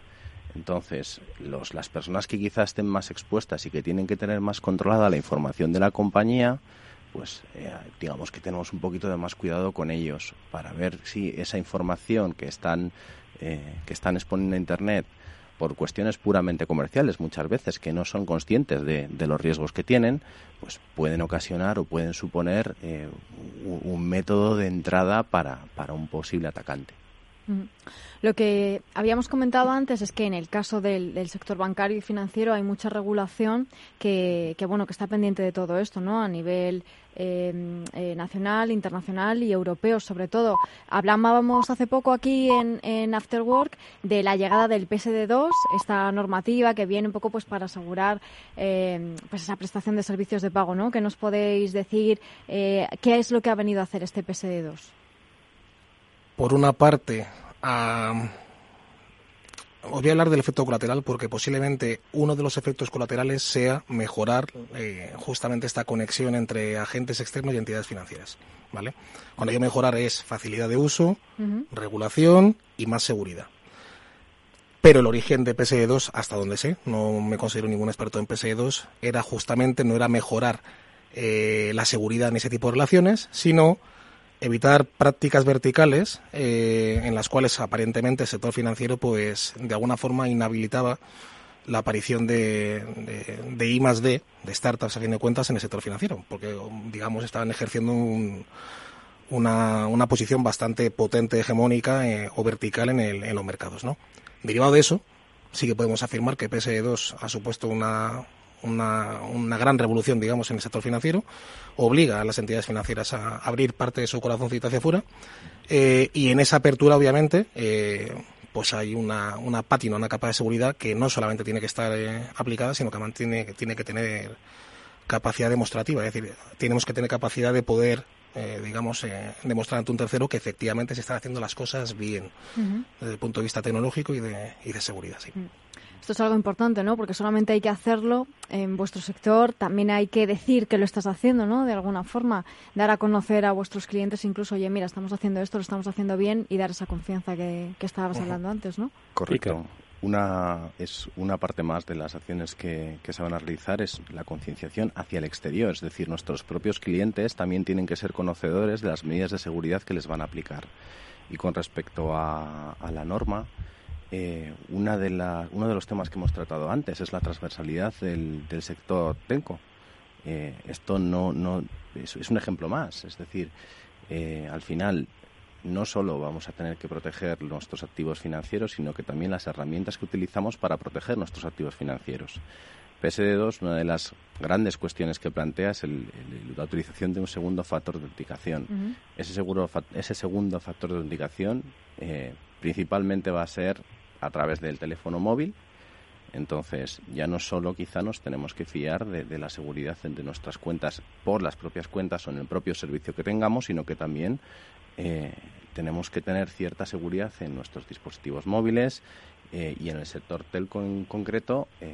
Entonces, los, las personas que quizás estén más expuestas y que tienen que tener más controlada la información de la compañía, pues eh, digamos que tenemos un poquito de más cuidado con ellos para ver si esa información que están, eh, que están exponiendo a Internet por cuestiones puramente comerciales, muchas veces que no son conscientes de, de los riesgos que tienen, pues pueden ocasionar o pueden suponer eh, un, un método de entrada para, para un posible atacante. Lo que habíamos comentado antes es que en el caso del, del sector bancario y financiero hay mucha regulación que, que bueno que está pendiente de todo esto, ¿no? A nivel eh, eh, nacional, internacional y europeo, sobre todo. Hablábamos hace poco aquí en, en After Work de la llegada del P S D dos, esta normativa que viene un poco pues para asegurar eh, pues esa prestación de servicios de pago, ¿no? ¿Qué nos podéis decir? Eh, ¿Qué es lo que ha venido a hacer este P S D dos? Por una parte, um, os voy a hablar del efecto colateral porque posiblemente uno de los efectos colaterales sea mejorar eh, justamente esta conexión entre agentes externos y entidades financieras, ¿vale? Cuando yo mejorar es facilidad de uso, uh-huh. regulación y más seguridad. Pero el origen de P S D dos, hasta donde sé, no me considero ningún experto en P S D dos, era justamente, no era mejorar eh, la seguridad en ese tipo de relaciones, sino evitar prácticas verticales eh, en las cuales aparentemente el sector financiero pues de alguna forma inhabilitaba la aparición de, de, de I más D, de startups a fin de cuentas en el sector financiero, porque digamos estaban ejerciendo un, una, una posición bastante potente, hegemónica eh, o vertical en, el, en los mercados, ¿no? Derivado de eso, sí que podemos afirmar que P S D dos ha supuesto una... Una, una gran revolución, digamos, en el sector financiero, obliga a las entidades financieras a abrir parte de su corazoncito hacia afuera eh, y en esa apertura, obviamente, eh, pues hay una, una pátina, una capa de seguridad que no solamente tiene que estar eh, aplicada, sino que mantiene, tiene que tener capacidad demostrativa, es decir, tenemos que tener capacidad de poder, eh, digamos, eh, demostrar ante un tercero que efectivamente se están haciendo las cosas bien, uh-huh. desde el punto de vista tecnológico y de, y de seguridad, sí. Uh-huh. Esto es algo importante, ¿no? Porque solamente hay que hacerlo en vuestro sector, también hay que decir que lo estás haciendo, ¿no? De alguna forma, dar a conocer a vuestros clientes incluso, oye, mira, estamos haciendo esto, lo estamos haciendo bien y dar esa confianza que, que estabas uh-huh. hablando antes, ¿no? Correcto. Una es una parte más de las acciones que, que se van a realizar es la concienciación hacia el exterior, es decir, nuestros propios clientes también tienen que ser conocedores de las medidas de seguridad que les van a aplicar. Y con respecto a, a la norma, Eh, una de la, uno de los temas que hemos tratado antes es la transversalidad del, del sector telco. Eh, esto no, no es, es un ejemplo más, es decir, eh, al final no solo vamos a tener que proteger nuestros activos financieros, sino que también las herramientas que utilizamos para proteger nuestros activos financieros. P S D dos, una de las grandes cuestiones que plantea es el, el, la utilización de un segundo factor de autenticación. Uh-huh. Ese, seguro, ese segundo factor de autenticación eh, principalmente va a ser a través del teléfono móvil. Entonces, ya no solo quizá nos tenemos que fiar de, de la seguridad de nuestras cuentas por las propias cuentas o en el propio servicio que tengamos, sino que también eh, tenemos que tener cierta seguridad en nuestros dispositivos móviles eh, y en el sector telco en concreto. Eh,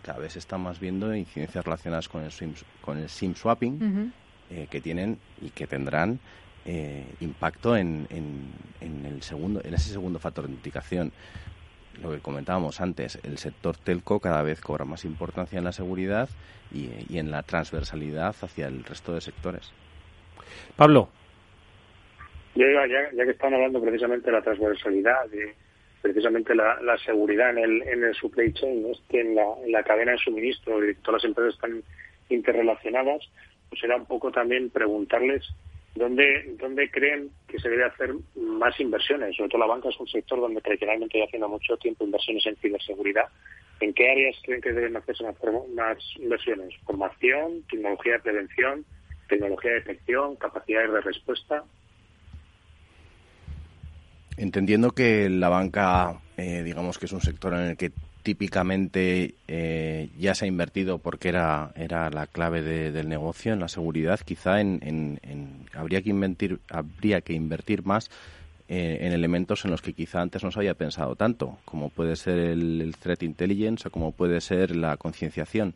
cada vez se están más viendo incidencias relacionadas con el SIM, con el SIM swapping uh-huh. eh, que tienen y que tendrán eh, impacto en, en, en, el segundo, en ese segundo factor de autenticación. Lo que comentábamos antes, el sector telco cada vez cobra más importancia en la seguridad y, y en la transversalidad hacia el resto de sectores. Pablo. Yo iba, ya, ya que están hablando precisamente de la transversalidad, de precisamente la, la seguridad en el, en el supply chain, ¿no? Es que en la, en la cadena de suministro, de todas las empresas están interrelacionadas, pues era un poco también preguntarles dónde, dónde creen que se debe hacer más inversiones. Sobre todo la banca es un sector donde tradicionalmente ya haciendo mucho tiempo inversiones en ciberseguridad. ¿En qué áreas creen que deben hacerse más inversiones? Formación, tecnología de prevención, tecnología de detección, capacidades de respuesta. Entendiendo que la banca, eh, digamos que es un sector en el que típicamente eh, ya se ha invertido porque era era la clave de, del negocio en la seguridad, quizá en, en, en habría que invertir habría que invertir más eh, en elementos en los que quizá antes no se había pensado tanto, como puede ser el, el threat intelligence o como puede ser la concienciación.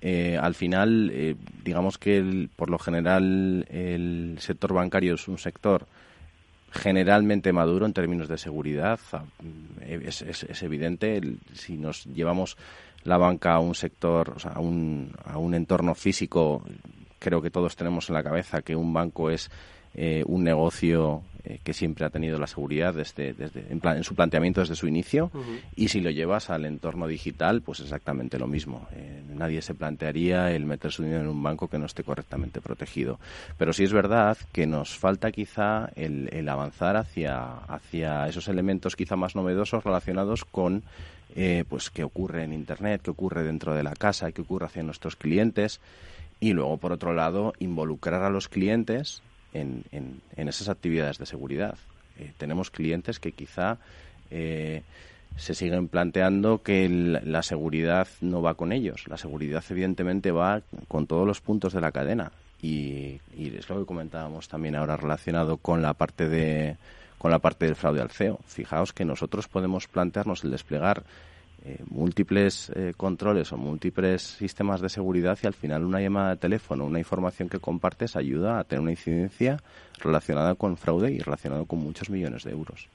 Eh, al final, eh, digamos que el, por lo general el sector bancario es un sector generalmente maduro en términos de seguridad. Es, es, es evidente, si nos llevamos la banca a un sector, o sea, a un, a un entorno físico, creo que todos tenemos en la cabeza que un banco es eh, un negocio eh, que siempre ha tenido la seguridad desde, desde en, plan, en su planteamiento desde su inicio, uh-huh. y si lo llevas al entorno digital, pues exactamente lo mismo. Eh, nadie se plantearía el meter su dinero en un banco que no esté correctamente protegido. Pero sí es verdad que nos falta quizá el, el avanzar hacia, hacia esos elementos quizá más novedosos relacionados con eh, pues qué ocurre en Internet, qué ocurre dentro de la casa, qué ocurre hacia nuestros clientes. Y luego, por otro lado, involucrar a los clientes en, en, en esas actividades de seguridad. Eh, tenemos clientes que quizá eh, se siguen planteando que el, la seguridad no va con ellos. La seguridad, evidentemente, va con todos los puntos de la cadena. Y, y es lo que comentábamos también ahora relacionado con la parte de con la parte del fraude al C E O. Fijaos que nosotros podemos plantearnos el desplegar Eh, múltiples eh, controles o múltiples sistemas de seguridad y al final una llamada de teléfono, una información que compartes ayuda a tener una incidencia relacionada con fraude y relacionado con muchos millones de euros.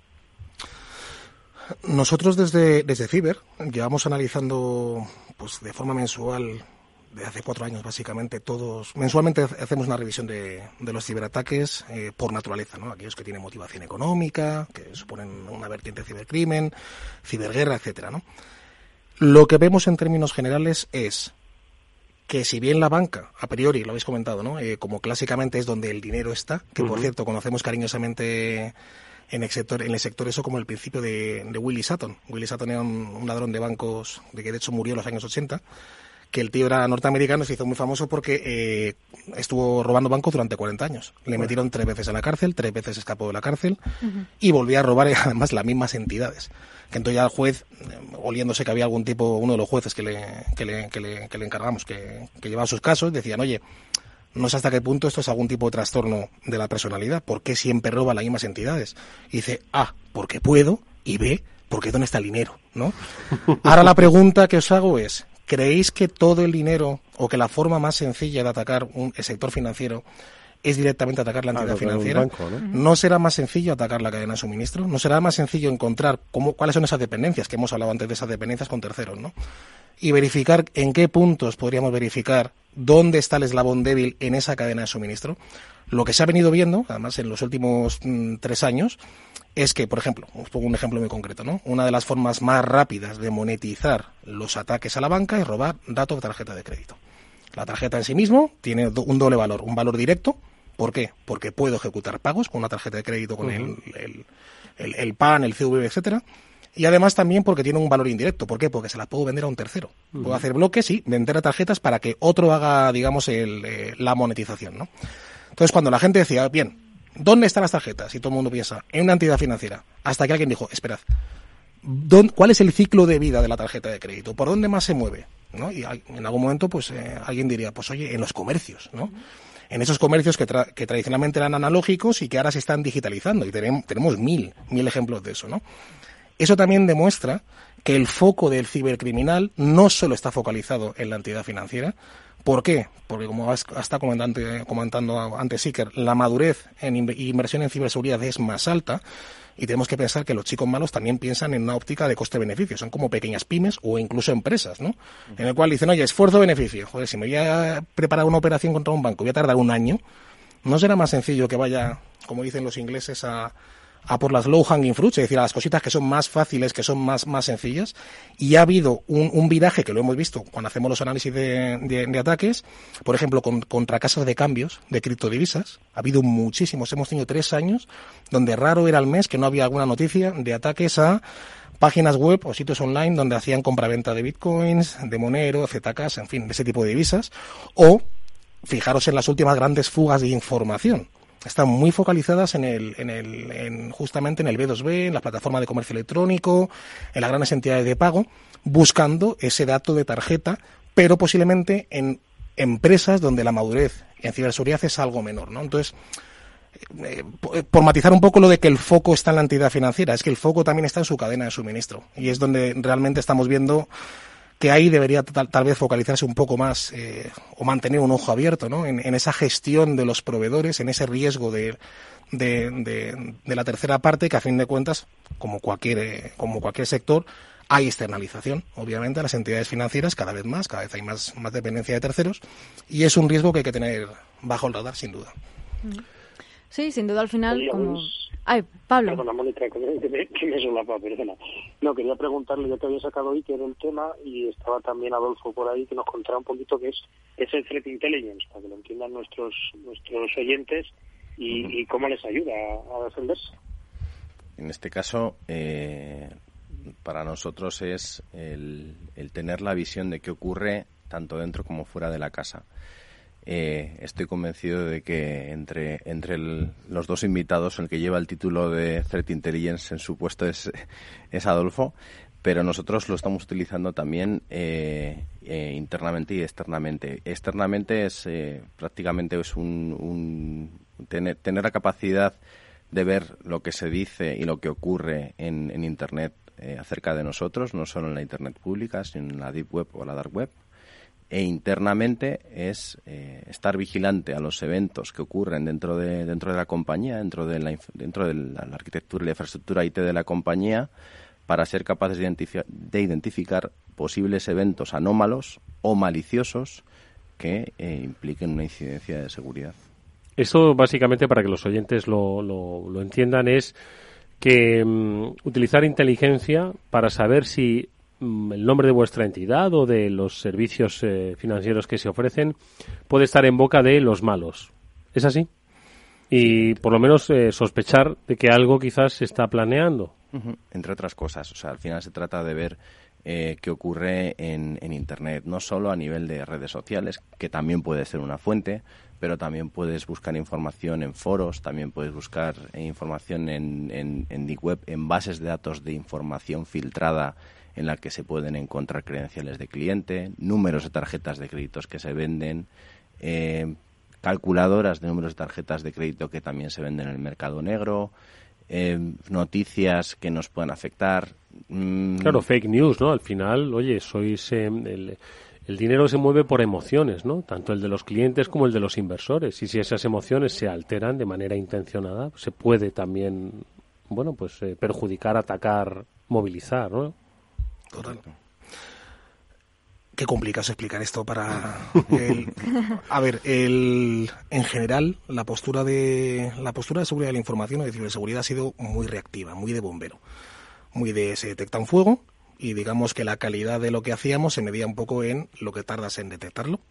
Nosotros desde, desde Ciber llevamos analizando pues de forma mensual de hace cuatro años básicamente todos, mensualmente hacemos una revisión de, de los ciberataques eh, por naturaleza, ¿no? Aquellos que tienen motivación económica, que suponen una vertiente de cibercrimen, ciberguerra, etcétera, ¿no? Lo que vemos en términos generales es que si bien la banca, a priori, lo habéis comentado, ¿no? Eh, como clásicamente es donde el dinero está, que uh-huh. por cierto conocemos cariñosamente en el sector, en el sector eso como el principio de, de Willy Sutton. Willy Sutton era un, un ladrón de bancos de que de hecho murió en los años ochenta, que el tío era norteamericano, se hizo muy famoso porque eh, estuvo robando bancos durante cuarenta años. Le bueno. metieron tres veces a la cárcel, tres veces escapó de la cárcel uh-huh. y volvía a robar además las mismas entidades. Que entonces ya el juez, eh, oliéndose que había algún tipo, uno de los jueces que le, que le, que le, que le encargamos, que, que llevaba sus casos, decían, oye, no sé hasta qué punto esto es algún tipo de trastorno de la personalidad. ¿Por qué siempre roba las mismas entidades? Y dice, A, porque puedo, y B, porque ¿dónde está el dinero? ¿No? Ahora la pregunta que os hago es, ¿creéis que todo el dinero o que la forma más sencilla de atacar un, el sector financiero es directamente atacar la entidad ah, financiera? Banco, ¿no? ¿No será más sencillo atacar la cadena de suministro? ¿No será más sencillo encontrar cómo, cuáles son esas dependencias, que hemos hablado antes de esas dependencias con terceros, ¿no? Y verificar en qué puntos podríamos verificar dónde está el eslabón débil en esa cadena de suministro. Lo que se ha venido viendo, además en los últimos mmm, tres años, es que, por ejemplo, os pongo un ejemplo muy concreto, ¿no? Una de las formas más rápidas de monetizar los ataques a la banca es robar datos de tarjeta de crédito. La tarjeta en sí mismo tiene do- un doble valor, un valor directo. ¿Por qué? Porque puedo ejecutar pagos con una tarjeta de crédito, con uh-huh. el, el, el, el P A N, el C V V, etcétera. Y además también porque tiene un valor indirecto. ¿Por qué? Porque se las puedo vender a un tercero. Uh-huh. Puedo hacer bloques y vender a tarjetas para que otro haga, digamos, el, eh, la monetización, ¿no? Entonces, cuando la gente decía, bien, ¿dónde están las tarjetas? Y todo el mundo piensa, en una entidad financiera. Hasta que alguien dijo, esperad, ¿cuál es el ciclo de vida de la tarjeta de crédito? ¿Por dónde más se mueve? ¿No? Y en algún momento pues eh, alguien diría, pues oye, en los comercios, ¿no? En esos comercios que, tra- que tradicionalmente eran analógicos y que ahora se están digitalizando. Y tenemos, tenemos mil, mil ejemplos de eso, ¿no? Eso también demuestra que el foco del cibercriminal no solo está focalizado en la entidad financiera. ¿Por qué? Porque, como está comentando, comentando antes Iker, la madurez en inversión en ciberseguridad es más alta y tenemos que pensar que los chicos malos también piensan en una óptica de coste-beneficio. Son como pequeñas pymes o incluso empresas, ¿no? En el cual dicen, oye, esfuerzo-beneficio. Joder, si me voy a preparar una operación contra un banco, voy a tardar un año, ¿no será más sencillo que vaya, como dicen los ingleses, a... a por las low-hanging fruits, es decir, a las cositas que son más fáciles, que son más, más sencillas? Y ha habido un, un viraje, que lo hemos visto cuando hacemos los análisis de, de, de ataques, por ejemplo, con, contra casas de cambios de criptodivisas. Ha habido muchísimos, hemos tenido tres años, donde raro era el mes que no había alguna noticia de ataques a páginas web o sitios online donde hacían compraventa de bitcoins, de Monero, Z K, en fin, de ese tipo de divisas. O, fijaros en las últimas grandes fugas de información. Están muy focalizadas en el, en el, en justamente en el B dos B, en las plataformas de comercio electrónico, en las grandes entidades de pago, buscando ese dato de tarjeta, pero posiblemente en empresas donde la madurez en ciberseguridad es algo menor, ¿no? Entonces, eh, por matizar un poco lo de que el foco está en la entidad financiera, es que el foco también está en su cadena de suministro, y es donde realmente estamos viendo que ahí debería tal, tal vez focalizarse un poco más eh, o mantener un ojo abierto, ¿no? En, en esa gestión de los proveedores, en ese riesgo de, de, de, de la tercera parte, que a fin de cuentas, como cualquier, eh, como cualquier sector, hay externalización, obviamente, a las entidades financieras cada vez más, cada vez hay más, más dependencia de terceros, y es un riesgo que hay que tener bajo el radar, sin duda. Mm. Sí, sin duda al final... Digamos, como... Ay, Pablo. Perdona, Mónica, que me, que me solapa, perdona. No, quería preguntarle, ya que había sacado Iker el tema y estaba también Adolfo por ahí, que nos contara un poquito qué es, es el Threat Intelligence, para que lo entiendan nuestros nuestros oyentes y, uh-huh. y cómo les ayuda a, a defenderse. En este caso, eh, para nosotros es el, el tener la visión de qué ocurre tanto dentro como fuera de la casa. Eh, estoy convencido de que entre entre el, los dos invitados, el que lleva el título de Threat Intelligence en su puesto es, es Adolfo, pero nosotros lo estamos utilizando también eh, eh, internamente y externamente. Externamente es eh, prácticamente es un, un tener, tener la capacidad de ver lo que se dice y lo que ocurre en, en Internet eh, acerca de nosotros, no solo en la Internet pública, sino en la Deep Web o la Dark Web. E internamente es eh, estar vigilante a los eventos que ocurren dentro de dentro de la compañía, dentro de la dentro de la, la arquitectura y la infraestructura I T de la compañía, para ser capaces de, identifi- de identificar posibles eventos anómalos o maliciosos que eh, impliquen una incidencia de seguridad. Esto básicamente, para que los oyentes lo, lo, lo entiendan, es que um, utilizar inteligencia para saber si el nombre de vuestra entidad o de los servicios eh, financieros que se ofrecen puede estar en boca de los malos. ¿Es así? Y por lo menos eh, sospechar de que algo quizás se está planeando. Uh-huh. Entre otras cosas. O sea, al final se trata de ver eh, qué ocurre en, en Internet, no solo a nivel de redes sociales, que también puede ser una fuente, pero también puedes buscar información en foros, también puedes buscar información en, en, en Deep Web, en bases de datos de información filtrada en la que se pueden encontrar credenciales de cliente, números de tarjetas de créditos que se venden, eh, calculadoras de números de tarjetas de crédito que también se venden en el mercado negro, eh, noticias que nos puedan afectar. Mm. Claro, fake news, ¿no? Al final, oye, sois eh, el, el dinero se mueve por emociones, ¿no? Tanto el de los clientes como el de los inversores. Y si esas emociones se alteran de manera intencionada, se puede también, bueno, pues eh, perjudicar, atacar, movilizar, ¿no? Total. Qué complicado es explicar esto para el, a ver, el, en general la postura de la postura de seguridad de la información o de ciberseguridad ha sido muy reactiva, muy de bombero, muy de se detecta un fuego y digamos que la calidad de lo que hacíamos se medía un poco en lo que tardas en detectarlo,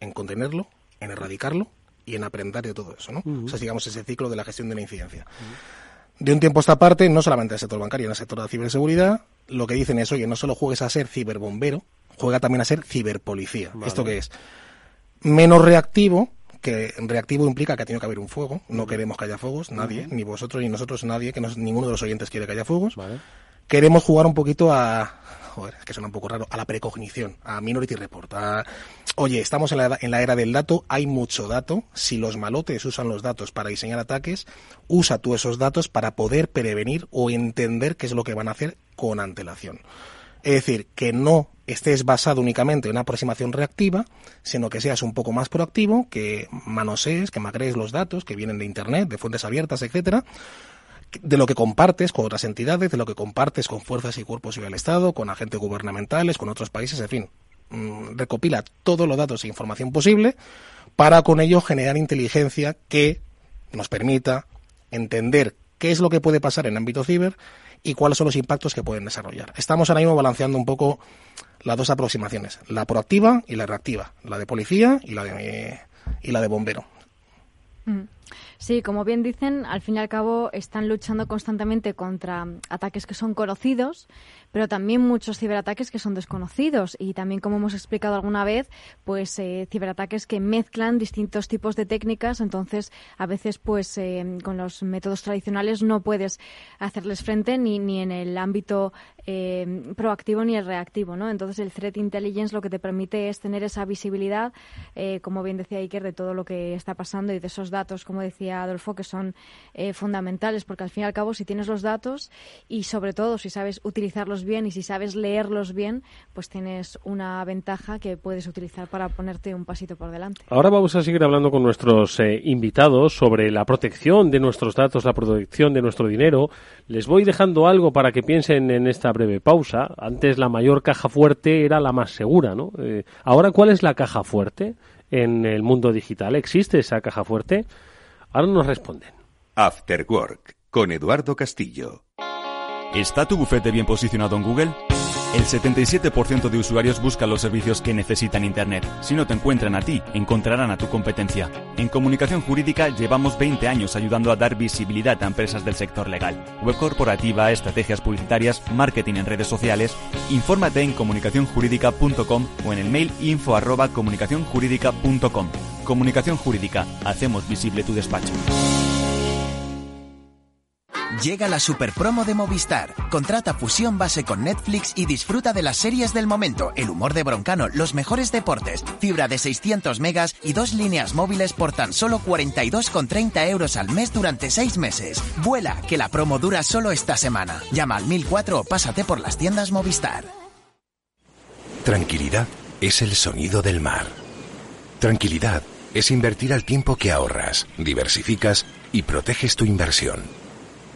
en contenerlo, en erradicarlo y en aprender de todo eso, ¿no? Uh-huh. O sea, digamos ese ciclo de la gestión de la incidencia. Uh-huh. De un tiempo a esta parte, no solamente en el sector bancario, en el sector de la ciberseguridad, lo que dicen es, oye, no solo juegues a ser ciberbombero, juega también a ser ciberpolicía. Vale. ¿Esto qué es? Menos reactivo, que reactivo implica que ha tenido que haber un fuego. No vale. Queremos que haya fuegos, nadie, uh-huh. ni vosotros ni nosotros, nadie, que no, ninguno de los oyentes quiere que haya fuegos. Vale. Queremos jugar un poquito a... Joder, es que suena un poco raro, a la precognición, a Minority Report, a... Oye, estamos en la, en la era del dato, hay mucho dato, si los malotes usan los datos para diseñar ataques, usa tú esos datos para poder prevenir o entender qué es lo que van a hacer con antelación. Es decir, que no estés basado únicamente en una aproximación reactiva, sino que seas un poco más proactivo, que manosees, que magrees los datos que vienen de Internet, de fuentes abiertas, etcétera, de lo que compartes con otras entidades, de lo que compartes con fuerzas y cuerpos del Estado, con agentes gubernamentales, con otros países, en fin. Recopila todos los datos e información posible para con ello generar inteligencia que nos permita entender qué es lo que puede pasar en el ámbito ciber y cuáles son los impactos que pueden desarrollar. Estamos ahora mismo balanceando un poco las dos aproximaciones, la proactiva y la reactiva, la de policía y la de, y la de bombero. Mm. Sí, como bien dicen, al fin y al cabo están luchando constantemente contra ataques que son conocidos, pero también muchos ciberataques que son desconocidos y también, como hemos explicado alguna vez, pues eh, ciberataques que mezclan distintos tipos de técnicas. Entonces, a veces, pues eh, con los métodos tradicionales no puedes hacerles frente ni, ni en el ámbito eh, proactivo ni el reactivo, ¿no? Entonces, el Threat Intelligence lo que te permite es tener esa visibilidad, eh, como bien decía Iker, de todo lo que está pasando y de esos datos, como decía Adolfo, que son eh, fundamentales, porque al fin y al cabo, si tienes los datos y sobre todo si sabes utilizarlos bien y si sabes leerlos bien, pues tienes una ventaja que puedes utilizar para ponerte un pasito por delante. Ahora vamos a seguir hablando con nuestros eh, invitados sobre la protección de nuestros datos, la protección de nuestro dinero. Les voy dejando algo para que piensen en esta breve pausa. Antes la mayor caja fuerte era la más segura, ¿no? Eh, ahora, ¿cuál es la caja fuerte en el mundo digital? ¿Existe esa caja fuerte? Ahora nos responden. After Work, con Eduardo Castillo. ¿Está tu bufete bien posicionado en Google? El setenta y siete por ciento de usuarios busca los servicios que necesitan Internet. Si no te encuentran a ti, encontrarán a tu competencia. En Comunicación Jurídica llevamos veinte años ayudando a dar visibilidad a empresas del sector legal. Web corporativa, estrategias publicitarias, marketing en redes sociales... Infórmate en comunicación jurídica punto com o en el mail info arroba comunicación jurídica punto com. Comunicación Jurídica. Hacemos visible tu despacho. Llega la super promo de Movistar. Contrata Fusión Base con Netflix y disfruta de las series del momento, el humor de Broncano, los mejores deportes, fibra de seiscientos megas y dos líneas móviles por tan solo cuarenta y dos con treinta euros al mes durante seis meses. Vuela, que la promo dura solo esta semana. Llama al mil cuatro o pásate por las tiendas Movistar. Tranquilidad es el sonido del mar. Tranquilidad es invertir al tiempo que ahorras, diversificas y proteges tu inversión.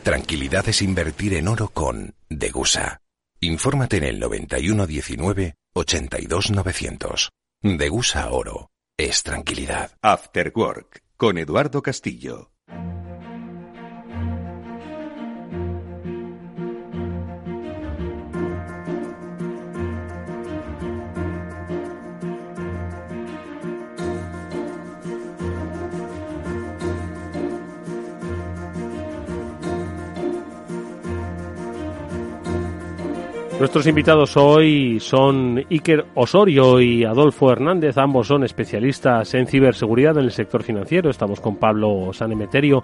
Tranquilidad es invertir en oro con Degusa. Infórmate en el noventa y uno diecinueve ochenta y dos novecientos. Degusa Oro es tranquilidad. After Work con Eduardo Castillo. Nuestros invitados hoy son Iker Osorio y Adolfo Hernández. Ambos son especialistas en ciberseguridad en el sector financiero. Estamos con Pablo San Emeterio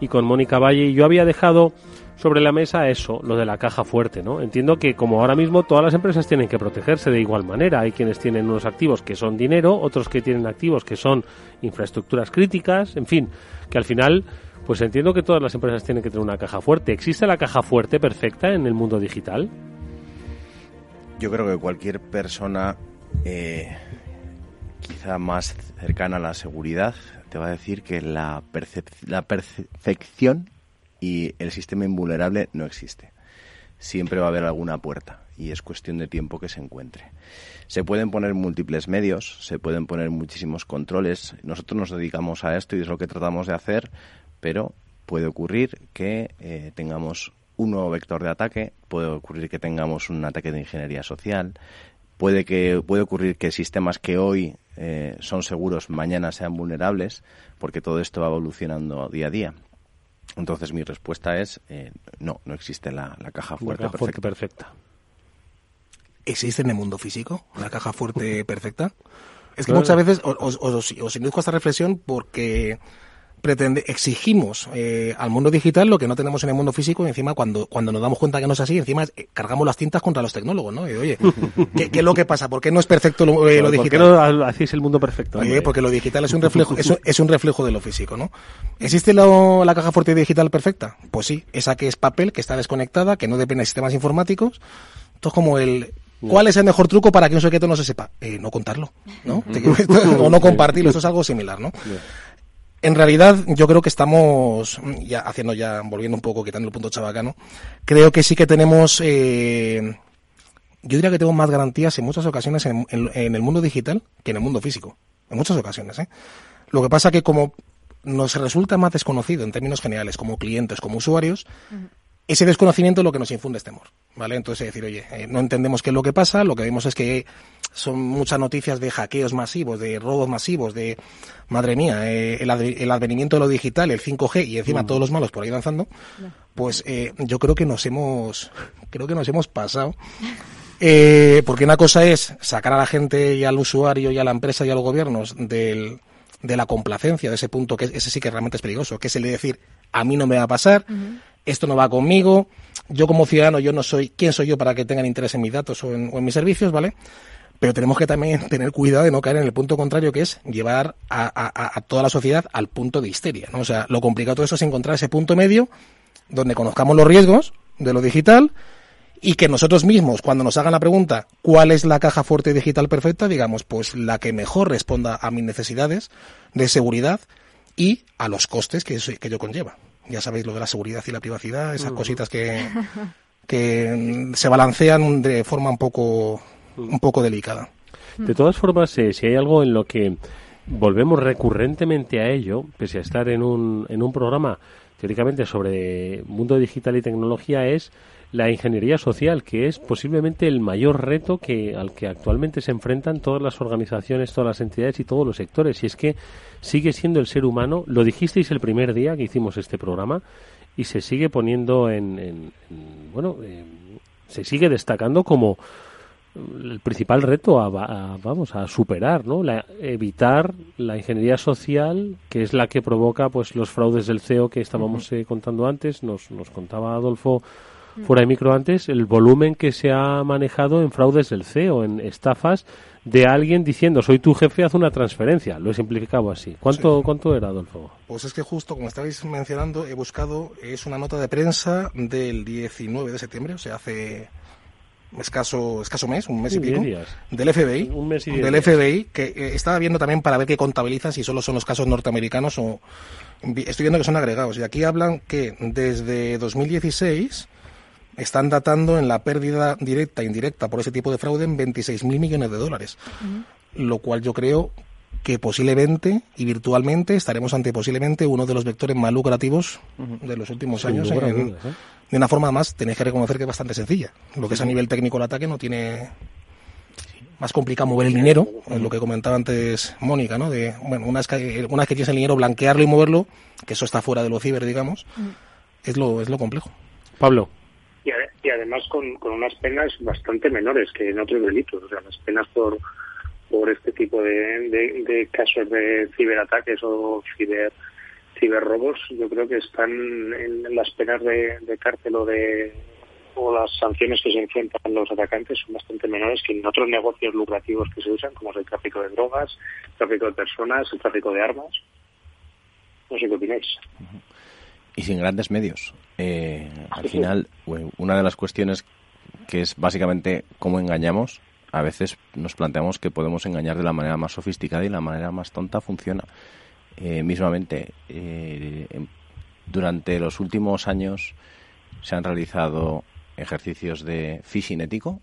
y con Mónica Valle. Y yo había dejado sobre la mesa eso, lo de la caja fuerte, ¿no? Entiendo que como ahora mismo todas las empresas tienen que protegerse de igual manera. Hay quienes tienen unos activos que son dinero, otros que tienen activos que son infraestructuras críticas, en fin, que al final... Pues entiendo que todas las empresas tienen que tener una caja fuerte. ¿Existe la caja fuerte perfecta en el mundo digital? Yo creo que cualquier persona eh, quizá más cercana a la seguridad te va a decir que la, percep- la perfección y el sistema invulnerable no existe. Siempre va a haber alguna puerta y es cuestión de tiempo que se encuentre. Se pueden poner múltiples medios, se pueden poner muchísimos controles. Nosotros nos dedicamos a esto y es lo que tratamos de hacer, pero puede ocurrir que eh, tengamos... un nuevo vector de ataque, puede ocurrir que tengamos un ataque de ingeniería social, puede que puede ocurrir que sistemas que hoy eh, son seguros mañana sean vulnerables, porque todo esto va evolucionando día a día. Entonces mi respuesta es eh, no, no existe la, la caja fuerte, la caja fuerte perfecta. perfecta. ¿Existe en el mundo físico la caja fuerte perfecta? Es que muchas veces os, os, os induzco a esta reflexión porque... Pretende, exigimos eh, al mundo digital lo que no tenemos en el mundo físico y encima cuando cuando nos damos cuenta que no es así, encima eh, cargamos las tintas contra los tecnólogos, ¿no? Y, oye, ¿qué, ¿qué es lo que pasa? ¿Por qué no es perfecto lo, eh, lo digital? ¿Por qué no hacéis el mundo perfecto? Oye, porque lo digital es un reflejo es, es un reflejo de lo físico, ¿no? ¿Existe lo, la caja fuerte digital perfecta? Pues sí, esa que es papel, que está desconectada, que no depende de sistemas informáticos. Esto es como el... ¿Cuál es el mejor truco para que un secreto no se sepa? Eh, no contarlo, ¿no? O no compartirlo, eso es algo similar, ¿no? En realidad, yo creo que estamos, ya haciendo ya, volviendo un poco, quitando el punto chabacano, creo que sí que tenemos, eh, yo diría que tengo más garantías en muchas ocasiones en, en, en el mundo digital que en el mundo físico. En muchas ocasiones, ¿eh? Lo que pasa que como nos resulta más desconocido en términos generales, como clientes, como usuarios, uh-huh. Ese desconocimiento es lo que nos infunde este temor, ¿vale? Entonces, es decir, oye, eh, no entendemos qué es lo que pasa, lo que vemos es que son muchas noticias de hackeos masivos, de robos masivos, de, madre mía, eh, el, adve- el advenimiento de lo digital, el cinco G y encima mm. todos los malos por ahí danzando, no. pues eh, yo creo que nos hemos, creo que nos hemos pasado. Eh, porque una cosa es sacar a la gente y al usuario y a la empresa y a los gobiernos del... de la complacencia, de ese punto que ese sí que realmente es peligroso, que es el de decir, a mí no me va a pasar, uh-huh. esto no va conmigo, yo como ciudadano, yo no soy, ¿quién soy yo para que tengan interés en mis datos o en, o en mis servicios, ¿vale? Pero tenemos que también tener cuidado de no caer en el punto contrario, que es llevar a, a, a toda la sociedad al punto de histeria, ¿no? O sea, lo complicado de todo eso es encontrar ese punto medio donde conozcamos los riesgos de lo digital y que nosotros mismos, cuando nos hagan la pregunta ¿cuál es la caja fuerte digital perfecta? Digamos, pues la que mejor responda a mis necesidades de seguridad y a los costes que, que ello conlleva. Ya sabéis lo de la seguridad y la privacidad, esas uh. cositas que, que se balancean de forma un poco, un poco delicada. De todas formas, eh, si hay algo en lo que volvemos recurrentemente a ello, pese a estar en un, en un programa teóricamente sobre mundo digital y tecnología es la ingeniería social, que es posiblemente el mayor reto que al que actualmente se enfrentan todas las organizaciones, todas las entidades y todos los sectores. Y es que sigue siendo el ser humano, lo dijisteis el primer día que hicimos este programa, y se sigue poniendo en, en, en bueno, eh, se sigue destacando como el principal reto a, a, vamos, a superar, ¿no? La, evitar la ingeniería social, que es la que provoca pues los fraudes del C E O que estábamos uh-huh. eh, contando antes, nos, nos contaba Adolfo fuera de micro antes, el volumen que se ha manejado en fraudes del C E O, en estafas de alguien diciendo soy tu jefe, haz una transferencia. Lo he simplificado así. ¿Cuánto, sí. ¿cuánto era, Adolfo? Pues es que justo, como estabais mencionando, he buscado, es una nota de prensa del diecinueve de septiembre, o sea, hace escaso escaso mes, un mes y pico, días. del F B I, un mes y del días. F B I, que eh, estaba viendo también para ver qué contabilizan, si solo son los casos norteamericanos o... Estoy viendo que son agregados. Y aquí hablan que desde dos mil dieciséis... están datando en la pérdida directa e indirecta por ese tipo de fraude en veintiséis mil millones de dólares, uh-huh. lo cual yo creo que posiblemente y virtualmente estaremos ante posiblemente uno de los vectores más lucrativos uh-huh. de los últimos sí, años. En, en, de una forma más, tenéis que reconocer que es bastante sencilla. Lo que es a nivel técnico el ataque no tiene... más complicado mover el dinero, es lo que comentaba antes Mónica, ¿no? De, bueno, una vez que, una vez que tienes el dinero, blanquearlo y moverlo, que eso está fuera de lo ciber, digamos, uh-huh. es lo es lo complejo. Pablo. Y, y además con, con unas penas bastante menores que en otros delitos. O sea, las penas por por este tipo de, de, de casos de ciberataques o ciber ciberrobos, yo creo que están en las penas de, de cárcel o de o las sanciones que se enfrentan los atacantes son bastante menores que en otros negocios lucrativos que se usan, como es el tráfico de drogas, el tráfico de personas, el tráfico de armas. No sé qué opináis. Uh-huh. Y sin grandes medios. Eh, al final, una de las cuestiones que es básicamente cómo engañamos, a veces nos planteamos que podemos engañar de la manera más sofisticada y la manera más tonta funciona. Eh, mismamente, eh, durante los últimos años se han realizado ejercicios de phishing ético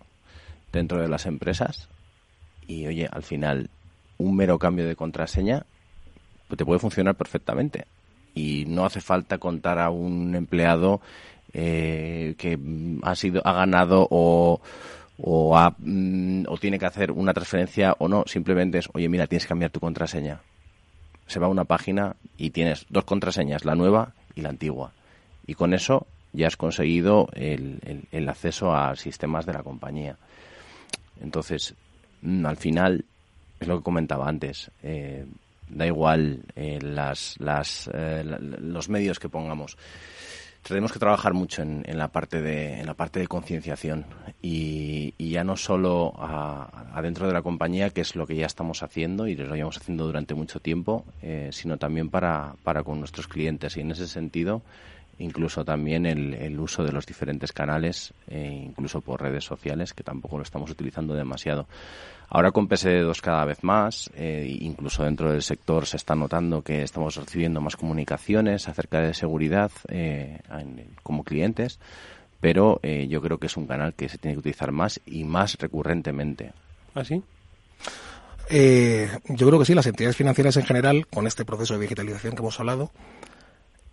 dentro de las empresas y, oye, al final, un mero cambio de contraseña te puede funcionar perfectamente. Y no hace falta contar a un empleado eh, que ha sido ha ganado o o, ha, mm, o tiene que hacer una transferencia o no. Simplemente es, oye, mira, tienes que cambiar tu contraseña. Se va a una página y tienes dos contraseñas, la nueva y la antigua. Y con eso ya has conseguido el, el, el acceso a sistemas de la compañía. Entonces, mm, al final, es lo que comentaba antes, eh, da igual eh, las, las, eh, la, los medios que pongamos. Tenemos que trabajar mucho en, en la parte de en la parte de concienciación y, y ya no solo adentro de la compañía, que es lo que ya estamos haciendo y lo llevamos haciendo durante mucho tiempo, eh, sino también para, para con nuestros clientes. Y en ese sentido, incluso también el, el uso de los diferentes canales, eh, incluso por redes sociales, que tampoco lo estamos utilizando demasiado. Ahora con P S D dos cada vez más, eh, incluso dentro del sector se está notando que estamos recibiendo más comunicaciones acerca de seguridad eh, en, como clientes, pero eh, yo creo que es un canal que se tiene que utilizar más y más recurrentemente. ¿Ah, sí? Eh, yo creo que sí, las entidades financieras en general, con este proceso de digitalización que hemos hablado,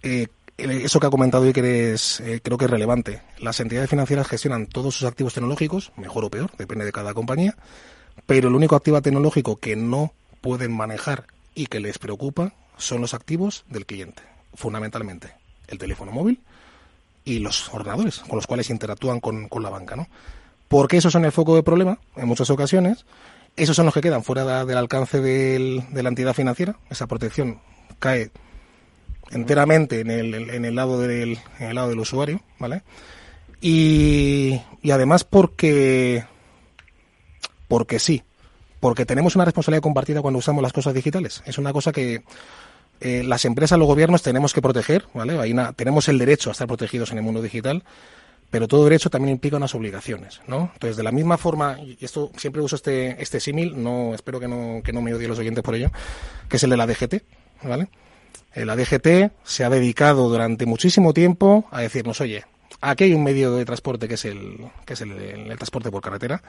eh, eso que ha comentado Iker es, eh, creo que es relevante. Las entidades financieras gestionan todos sus activos tecnológicos, mejor o peor, depende de cada compañía, pero el único activo tecnológico que no pueden manejar y que les preocupa son los activos del cliente, fundamentalmente el teléfono móvil y los ordenadores con los cuales interactúan con, con la banca, ¿no? Porque esos son el foco de problema en muchas ocasiones, esos son los que quedan fuera de, del alcance del, de la entidad financiera, esa protección cae enteramente en el, en el lado del, en el lado del usuario, ¿vale? Y, y además porque, porque sí, porque tenemos una responsabilidad compartida cuando usamos las cosas digitales. Es una cosa que eh, las empresas, los gobiernos tenemos que proteger, ¿vale? Hay una, tenemos el derecho a estar protegidos en el mundo digital, pero todo derecho también implica unas obligaciones, ¿no? Entonces, de la misma forma, y esto siempre uso este, este símil, no, espero que no, que no me odien los oyentes por ello, que es el de la D G T, ¿vale? La D G T se ha dedicado durante muchísimo tiempo a decirnos, oye, aquí hay un medio de transporte que es el que es el, el, el transporte por carretera,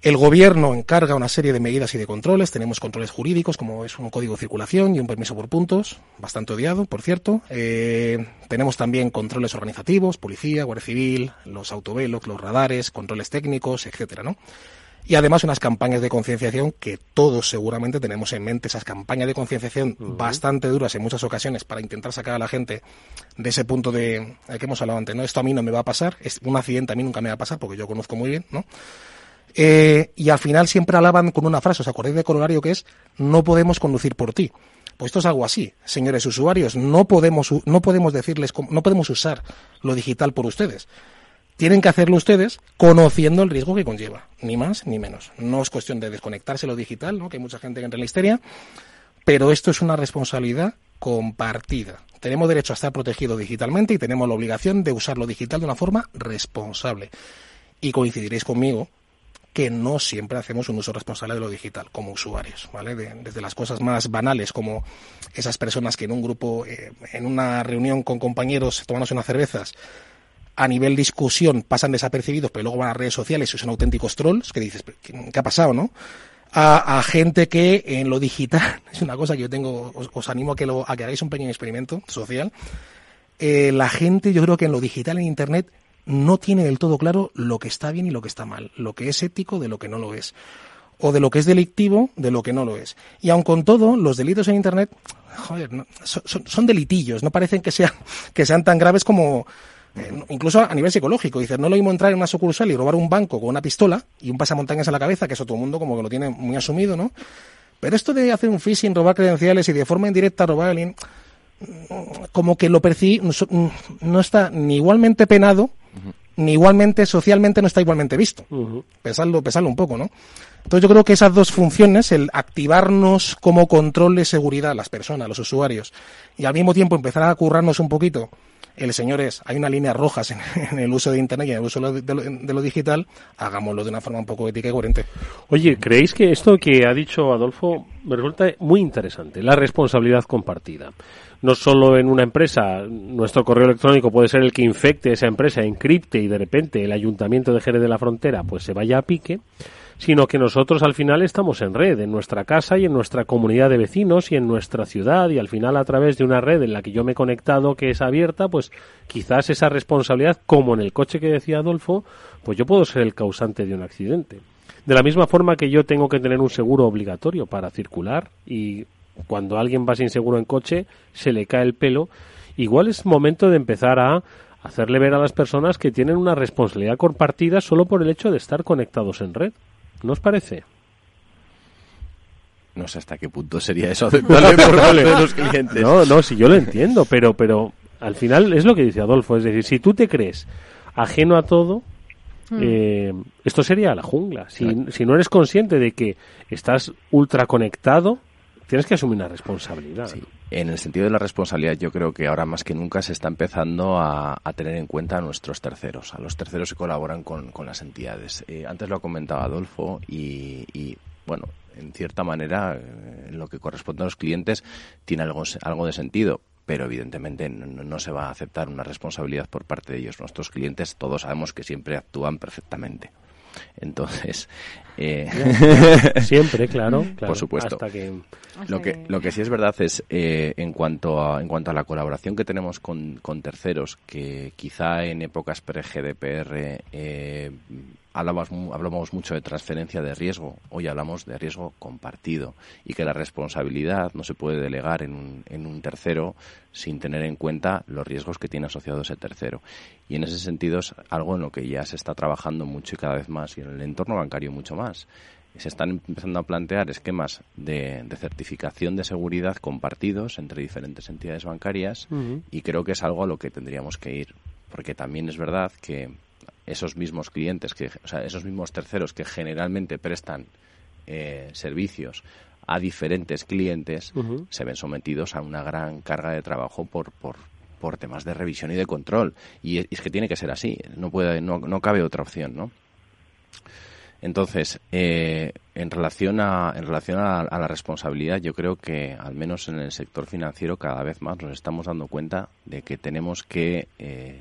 El gobierno encarga una serie de medidas y de controles. Tenemos controles jurídicos, como es un código de circulación y un permiso por puntos, bastante odiado, por cierto. Eh, tenemos también controles organizativos, policía, Guardia Civil, los autovelos, los radares, controles técnicos, etcétera, ¿no? Y además unas campañas de concienciación que todos seguramente tenemos en mente, esas campañas de concienciación uh-huh. bastante duras en muchas ocasiones para intentar sacar a la gente de ese punto de que hemos hablado antes, ¿no? Esto a mí no me va a pasar, es un accidente a mí nunca me va a pasar porque yo conozco muy bien, ¿no? Eh, y al final siempre alaban con una frase, ¿os acordáis del corolario que es no podemos conducir por ti? Pues esto es algo así, señores usuarios, no podemos no podemos decirles no podemos usar lo digital por ustedes. Tienen que hacerlo ustedes conociendo el riesgo que conlleva, ni más ni menos. No es cuestión de desconectarse lo digital, ¿no? Que hay mucha gente que entra en la histeria, pero esto es una responsabilidad compartida. Tenemos derecho a estar protegidos digitalmente y tenemos la obligación de usar lo digital de una forma responsable. Y coincidiréis conmigo que no siempre hacemos un uso responsable de lo digital como usuarios, ¿vale? De, desde las cosas más banales como esas personas que en un grupo, eh, en una reunión con compañeros tomándose unas cervezas, a nivel discusión pasan desapercibidos, pero luego van a redes sociales y son auténticos trolls, que dices, ¿qué ha pasado, no? A, a gente que en lo digital, es una cosa que yo tengo, os, os animo a que, lo, a que hagáis un pequeño experimento social, eh, la gente yo creo que en lo digital, en Internet, no tiene del todo claro lo que está bien y lo que está mal, lo que es ético de lo que no lo es, o de lo que es delictivo de lo que no lo es. Y aun con todo, los delitos en Internet, joder, no, son, son delitillos, no parecen que sean, que sean tan graves como... Eh, incluso a nivel psicológico, dices, no es lo mismo entrar en una sucursal y robar un banco con una pistola y un pasamontañas en la cabeza, que eso todo el mundo como que lo tiene muy asumido, ¿no? Pero esto de hacer un phishing, robar credenciales y de forma indirecta robar a alguien, como que lo percibe, no, no está ni igualmente penado, uh-huh. ni igualmente, socialmente no está igualmente visto. Uh-huh. Pensadlo, pensadlo un poco, ¿no? Entonces yo creo que esas dos funciones, el activarnos como control de seguridad, las personas, los usuarios, y al mismo tiempo empezar a currarnos un poquito, el señor es, hay unas líneas rojas en, en el uso de Internet y en el uso de lo, de, lo, de lo digital, hagámoslo de una forma un poco ética y coherente. Oye, ¿creéis que esto que ha dicho Adolfo me resulta muy interesante? La responsabilidad compartida. No solo en una empresa, nuestro correo electrónico puede ser el que infecte esa empresa, encripte y de repente el ayuntamiento de Jerez de la Frontera pues se vaya a pique, sino que nosotros al final estamos en red, en nuestra casa y en nuestra comunidad de vecinos y en nuestra ciudad, y al final a través de una red en la que yo me he conectado que es abierta, pues quizás esa responsabilidad, como en el coche que decía Adolfo, pues yo puedo ser el causante de un accidente. De la misma forma que yo tengo que tener un seguro obligatorio para circular, y cuando alguien va sin seguro en coche se le cae el pelo, igual es momento de empezar a hacerle ver a las personas que tienen una responsabilidad compartida solo por el hecho de estar conectados en red. ¿No os parece? No sé hasta qué punto sería eso aceptable por parte de los clientes. No, no, si yo lo entiendo, pero, pero al final es lo que dice Adolfo, es decir, si tú te crees ajeno a todo, mm. eh, esto sería la jungla. Si, claro. si no eres consciente de que estás ultra conectado, tienes que asumir una responsabilidad. Sí. En el sentido de la responsabilidad, yo creo que ahora más que nunca se está empezando a, a tener en cuenta a nuestros terceros, a los terceros que colaboran con, con las entidades. Eh, antes lo ha comentado Adolfo y, y bueno, en cierta manera, eh, lo que corresponde a los clientes tiene algo, algo de sentido. Pero evidentemente no, no se va a aceptar una responsabilidad por parte de ellos. Nuestros clientes todos sabemos que siempre actúan perfectamente. Entonces, eh... siempre, claro, claro, por supuesto. Hasta que... Lo que lo que sí es verdad es eh, en cuanto a en cuanto a la colaboración que tenemos con, con terceros, que quizá en épocas pre G D P R eh, hablamos hablamos mucho de transferencia de riesgo. Hoy hablamos de riesgo compartido y que la responsabilidad no se puede delegar en un, en un tercero sin tener en cuenta los riesgos que tiene asociado ese tercero. Y en ese sentido es algo en lo que ya se está trabajando mucho y cada vez más, y en el entorno bancario mucho más. Se están empezando a plantear esquemas de, de certificación de seguridad compartidos entre diferentes entidades bancarias, uh-huh. y creo que es algo a lo que tendríamos que ir, porque también es verdad que esos mismos clientes, que, o sea, esos mismos terceros que generalmente prestan eh, servicios a diferentes clientes, uh-huh. se ven sometidos a una gran carga de trabajo por, por, por temas de revisión y de control, y es que tiene que ser así, no puede, no, no cabe otra opción, ¿no? Entonces, eh, en relación a en relación a, a la responsabilidad, yo creo que al menos en el sector financiero cada vez más nos estamos dando cuenta de que tenemos que eh,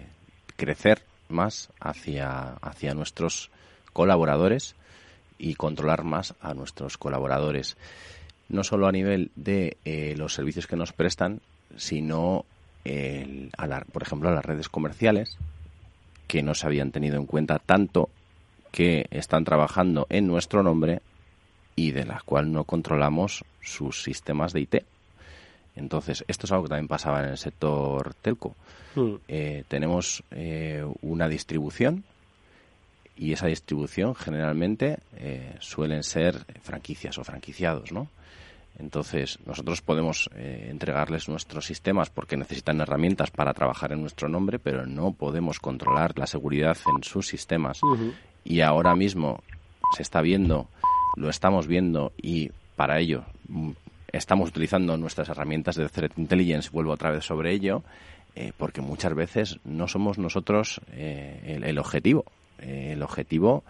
crecer más hacia hacia nuestros colaboradores y controlar más a nuestros colaboradores, no solo a nivel de eh, los servicios que nos prestan, sino el, a la, por ejemplo a las redes comerciales, que no se habían tenido en cuenta tanto, que están trabajando en nuestro nombre y de las cuales no controlamos sus sistemas de I T. Entonces, esto es algo que también pasaba en el sector telco. Mm. Eh, tenemos eh, una distribución y esa distribución generalmente eh, suelen ser franquicias o franquiciados, ¿no? Entonces, nosotros podemos eh, entregarles nuestros sistemas porque necesitan herramientas para trabajar en nuestro nombre, pero no podemos controlar la seguridad en sus sistemas. Uh-huh. Y ahora mismo se está viendo, lo estamos viendo, y para ello estamos utilizando nuestras herramientas de Threat Intelligence, vuelvo otra vez sobre ello, eh, porque muchas veces no somos nosotros eh, el, el objetivo. Eh, el objetivo...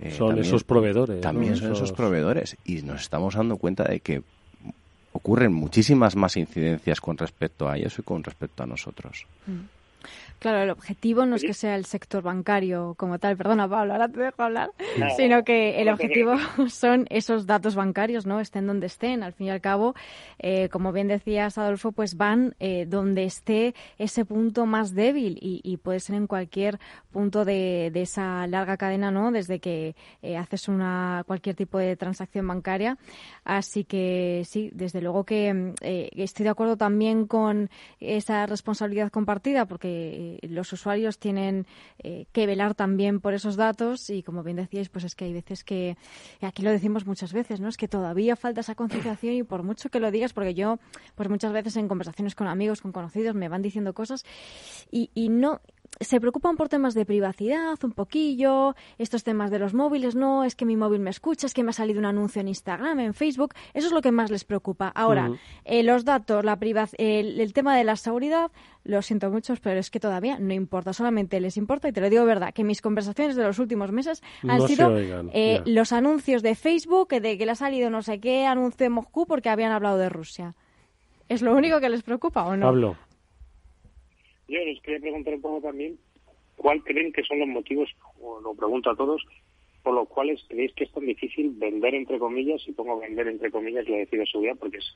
Eh, son también, esos proveedores. También ¿no? son esos... esos proveedores. Y nos estamos dando cuenta de que ocurren muchísimas más incidencias con respecto a ellos y con respecto a nosotros. Claro, el objetivo no es que sea el sector bancario como tal, perdona Pablo, ahora te dejo hablar, no, sino que el objetivo son esos datos bancarios, ¿no? Estén donde estén, al fin y al cabo, eh, como bien decías Adolfo, pues van eh, donde esté ese punto más débil y, y puede ser en cualquier punto de, de esa larga cadena, ¿no? Desde que eh, haces una cualquier tipo de transacción bancaria. Así que sí, desde luego que eh, estoy de acuerdo también con esa responsabilidad compartida, porque los usuarios tienen eh, que velar también por esos datos y, como bien decíais, pues es que hay veces que, aquí lo decimos muchas veces, ¿no? Es que todavía falta esa concienciación y por mucho que lo digas, porque yo pues muchas veces en conversaciones con amigos, con conocidos, me van diciendo cosas y, y no... Se preocupan por temas de privacidad, un poquillo, estos temas de los móviles, no, es que mi móvil me escucha, es que me ha salido un anuncio en Instagram, en Facebook, eso es lo que más les preocupa. Ahora, uh-huh. eh, los datos, la privac- el, el tema de la seguridad, lo siento mucho, pero es que todavía no importa, solamente les importa, y te lo digo verdad, que mis conversaciones de los últimos meses han no sido eh, yeah. los anuncios de Facebook, de que le ha salido no sé qué anuncio de Moscú porque habían hablado de Rusia. ¿Es lo único que les preocupa o no? Pablo. Yo les quería preguntar un poco también, ¿cuál creen que son los motivos, o lo pregunto a todos, por los cuales creéis que es tan difícil vender, entre comillas, y pongo vender, entre comillas, la de ciberseguridad, porque es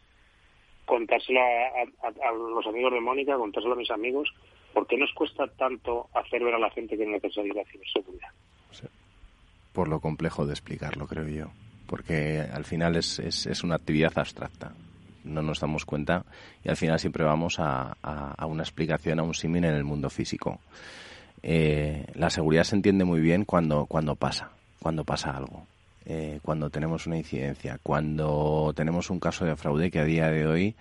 contárselo a, a, a los amigos de Mónica, contárselo a mis amigos, ¿por qué nos cuesta tanto hacer ver a la gente que es necesaria la ciberseguridad? Sí. Por lo complejo de explicarlo, creo yo, porque al final es, es, es una actividad abstracta. No nos damos cuenta y al final siempre vamos a, a, a una explicación, a un símil en el mundo físico. Eh, la seguridad se entiende muy bien cuando, cuando pasa, cuando pasa algo, eh, cuando tenemos una incidencia, cuando tenemos un caso de fraude que a día de hoy,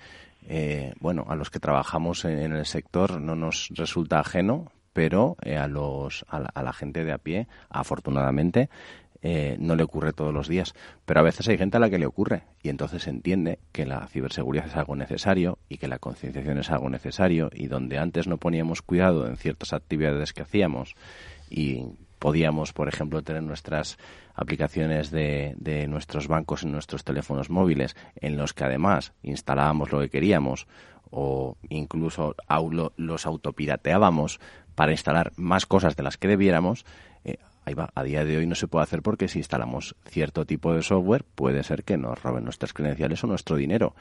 eh, bueno, a los que trabajamos en, en el sector no nos resulta ajeno, pero eh, a, los, a, la, a la gente de a pie, afortunadamente, Eh, no le ocurre todos los días, pero a veces hay gente a la que le ocurre y entonces se entiende que la ciberseguridad es algo necesario y que la concienciación es algo necesario, y donde antes no poníamos cuidado en ciertas actividades que hacíamos y podíamos, por ejemplo, tener nuestras aplicaciones de, de nuestros bancos en nuestros teléfonos móviles, en los que además instalábamos lo que queríamos o incluso aulo, los autopirateábamos para instalar más cosas de las que debiéramos, eh, ahí va, a día de hoy no se puede hacer porque si instalamos cierto tipo de software puede ser que nos roben nuestras credenciales o nuestro dinero.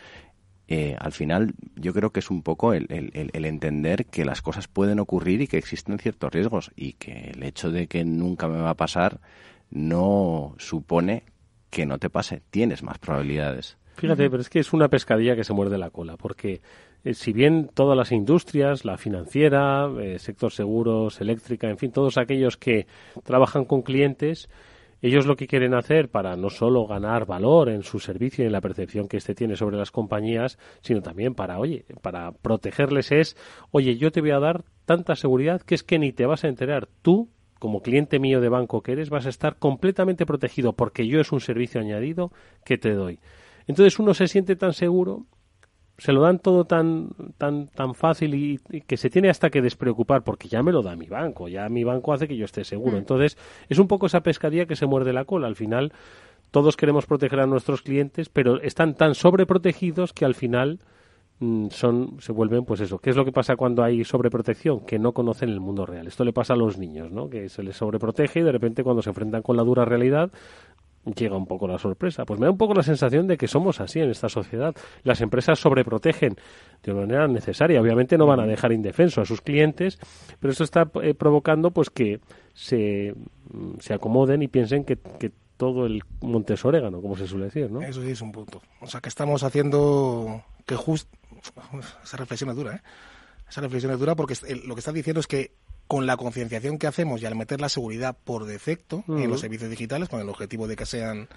Eh, al final yo creo que es un poco el, el, el entender que las cosas pueden ocurrir y que existen ciertos riesgos y que el hecho de que nunca me va a pasar no supone que no te pase. Tienes más probabilidades. Fíjate, pero es que es una pescadilla que se muerde la cola porque... Si bien todas las industrias, la financiera, eh, sector seguros, eléctrica, en fin, todos aquellos que trabajan con clientes, ellos lo que quieren hacer para no solo ganar valor en su servicio y en la percepción que éste tiene sobre las compañías, sino también para, oye, para protegerles es, oye, yo te voy a dar tanta seguridad que es que ni te vas a enterar tú. Como cliente mío de banco que eres, vas a estar completamente protegido porque yo es un servicio añadido que te doy. Entonces uno se siente tan seguro... Se lo dan todo tan tan tan fácil y, y que se tiene hasta que despreocupar porque ya me lo da mi banco, ya mi banco hace que yo esté seguro. Entonces, es un poco esa pescadilla que se muerde la cola. Al final, todos queremos proteger a nuestros clientes, pero están tan sobreprotegidos que al final mmm, son se vuelven, pues eso. ¿Qué es lo que pasa cuando hay sobreprotección? Que no conocen el mundo real. Esto le pasa a los niños, ¿no? Que se les sobreprotege y de repente cuando se enfrentan con la dura realidad... llega un poco la sorpresa. Pues me da un poco la sensación de que somos así en esta sociedad. Las empresas sobreprotegen de una manera necesaria. Obviamente no van a dejar indefenso a sus clientes, pero eso está eh, provocando pues que se, se acomoden y piensen que, que todo el monte es orégano, como se suele decir, ¿no? Eso sí es un punto. O sea, que estamos haciendo que justo... Esa reflexión es dura, ¿eh? Esa reflexión es dura porque lo que estás diciendo es que con la concienciación que hacemos y al meter la seguridad por defecto uh-huh. en los servicios digitales, con el objetivo de que sean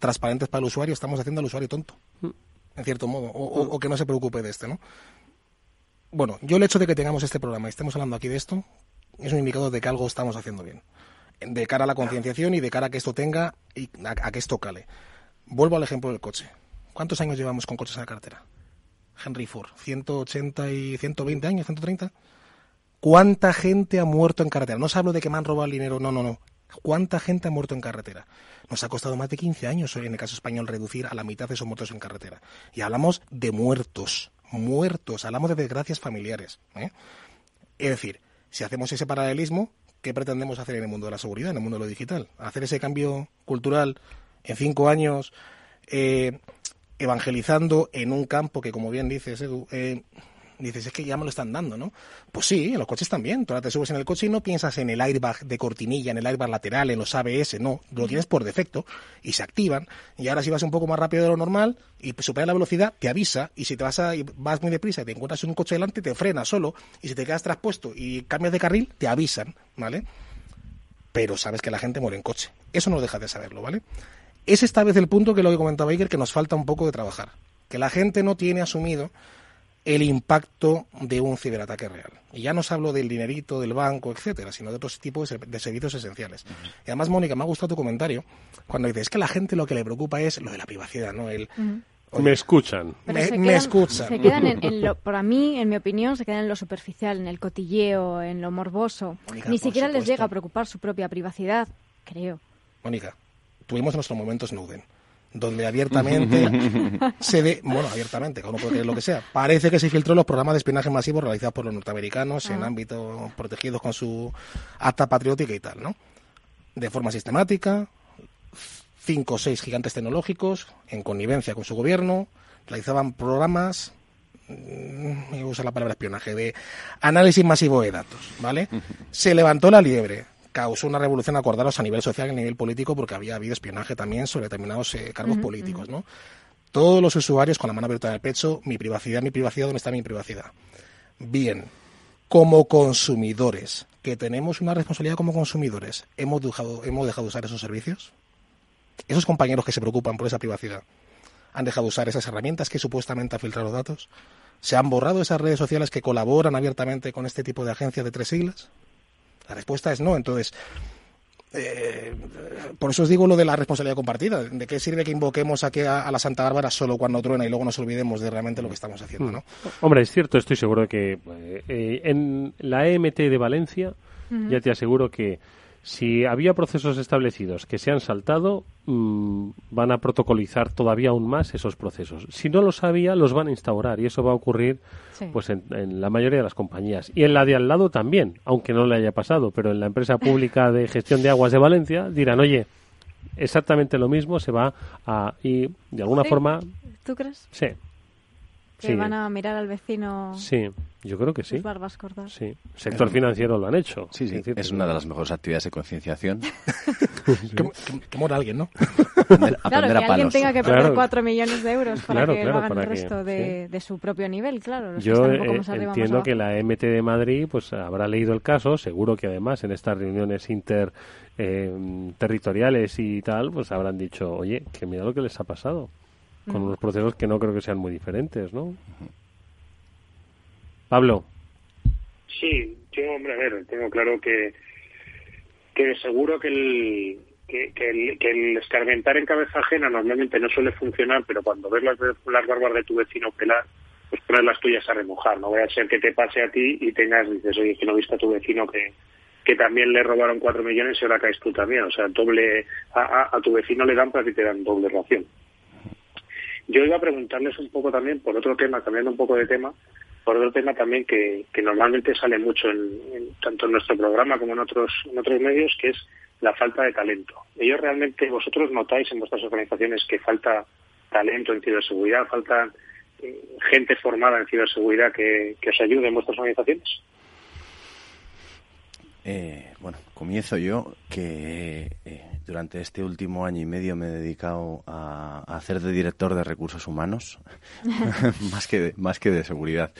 transparentes para el usuario, estamos haciendo al usuario tonto, uh-huh. en cierto modo, o, uh-huh. o que no se preocupe de este, ¿no? Bueno, yo el hecho de que tengamos este programa y estemos hablando aquí de esto es un indicador de que algo estamos haciendo bien, de cara a la concienciación y de cara a que esto tenga y a, a que esto cale. Vuelvo al ejemplo del coche. ¿Cuántos años llevamos con coches en la cartera? Henry Ford, ciento ochenta y ciento veinte años, ciento treinta. ¿Cuánta gente ha muerto en carretera? No os hablo de que me han robado el dinero, no, no, no. ¿Cuánta gente ha muerto en carretera? Nos ha costado más de quince años, en el caso español, reducir a la mitad de esos muertos en carretera. Y hablamos de muertos, muertos, hablamos de desgracias familiares, ¿eh? Es decir, si hacemos ese paralelismo, ¿qué pretendemos hacer en el mundo de la seguridad, en el mundo de lo digital? Hacer ese cambio cultural en cinco años... Eh, evangelizando en un campo que, como bien dices, Edu, eh, dices, es que ya me lo están dando, ¿no? Pues sí, en los coches también. Tú ahora te subes en el coche y no piensas en el airbag de cortinilla, en el airbag lateral, en los A B S, no. Lo tienes por defecto y se activan. Y ahora si vas un poco más rápido de lo normal y superas la velocidad, te avisa. Y si te vas, a, vas muy deprisa y te encuentras un coche delante, te frena solo. Y si te quedas traspuesto y cambias de carril, te avisan, ¿vale? Pero sabes que la gente muere en coche. Eso no dejas de saberlo, ¿vale? Es esta vez el punto que lo que comentaba Iker, que nos falta un poco de trabajar. Que la gente no tiene asumido el impacto de un ciberataque real. Y ya no os hablo del dinerito, del banco, etcétera, sino de otros tipos de servicios esenciales. Uh-huh. Y además, Mónica, me ha gustado tu comentario cuando dices que la gente lo que le preocupa es lo de la privacidad, ¿no? El... Uh-huh. Me escuchan. Pero me, quedan, me escuchan. Se quedan en, en lo, para mí, en mi opinión, se quedan en lo superficial, en el cotilleo, en lo morboso. Mónica, ni siquiera supuesto. Les llega a preocupar su propia privacidad, creo. Mónica. Tuvimos nuestro momento Snowden, donde abiertamente se de, bueno, abiertamente, como puede creer lo que sea, parece que se filtró los programas de espionaje masivo realizados por los norteamericanos ah. en ámbitos protegidos con su acta patriótica y tal, ¿no? De forma sistemática, cinco o seis gigantes tecnológicos, en connivencia con su gobierno, realizaban programas, me usa la palabra espionaje, de análisis masivo de datos, ¿vale? Se levantó la liebre. Causó una revolución, acordaros, a nivel social y a nivel político, porque había habido espionaje también sobre determinados eh, cargos uh-huh, políticos, ¿no? Todos los usuarios con la mano abierta en el pecho, mi privacidad, mi privacidad, ¿dónde está mi privacidad? Bien, como consumidores, que tenemos una responsabilidad como consumidores, ¿hemos dejado, hemos dejado de usar esos servicios? ¿Esos compañeros que se preocupan por esa privacidad han dejado de usar esas herramientas que supuestamente han filtrado los datos? ¿Se han borrado esas redes sociales que colaboran abiertamente con este tipo de agencias de tres siglas? La respuesta es no. Entonces, eh, por eso os digo lo de la responsabilidad compartida. ¿De qué sirve que invoquemos aquí a, a la Santa Bárbara solo cuando truena y luego nos olvidemos de realmente lo que estamos haciendo, ¿no? Hombre, es cierto, estoy seguro de que eh, en la E M T de Valencia, uh-huh. ya te aseguro que si había procesos establecidos que se han saltado, mmm, van a protocolizar todavía aún más esos procesos. Si no los había, los van a instaurar y eso va a ocurrir sí. pues en, en la mayoría de las compañías. Y en la de al lado también, aunque no le haya pasado, pero en la empresa pública de gestión de aguas de Valencia dirán, oye, exactamente lo mismo se va a... y de alguna ¿Sí? forma... ¿Tú crees? Sí. Que sí. van a mirar al vecino... Sí. Yo creo que sí. Barbas cortas. Sí. Sector financiero lo han hecho. Sí, sí. Es una de las mejores actividades de concienciación. que, que, que mora alguien, ¿no? Aprender, claro, aprender que a alguien tenga que perder claro. cuatro millones de euros para claro, que claro, lo hagan el resto que, de, sí. de su propio nivel, claro. Los Yo que están un poco más arriba, entiendo más que la E M T de Madrid pues habrá leído el caso. Seguro que además en estas reuniones interterritoriales eh, y tal, pues habrán dicho, oye, que mira lo que les ha pasado. Con mm. unos procesos que no creo que sean muy diferentes, ¿no? Uh-huh. Pablo. Sí, yo, hombre, a ver, tengo claro que que seguro que el que, que el que el escarmentar en cabeza ajena normalmente no suele funcionar, pero cuando ves las, las barbas de tu vecino pelar, pues traes las tuyas a remojar. No vaya a ser que te pase a ti y tengas, dices, oye, que no viste a tu vecino que que también le robaron cuatro millones y ahora caes tú también. O sea, doble a, a, a tu vecino le dan para que te dan doble ración. Yo iba a preguntarles un poco también, por otro tema, cambiando un poco de tema, por otro tema también que, que normalmente sale mucho en, en tanto en nuestro programa como en otros en otros medios, que es la falta de talento. Ellos realmente, vosotros notáis en vuestras organizaciones que falta talento en ciberseguridad, falta eh, gente formada en ciberseguridad que, que os ayude en vuestras organizaciones. Eh, bueno, comienzo yo, que eh, durante este último año y medio me he dedicado a, a hacer de director de recursos humanos, más que de, más que de seguridad.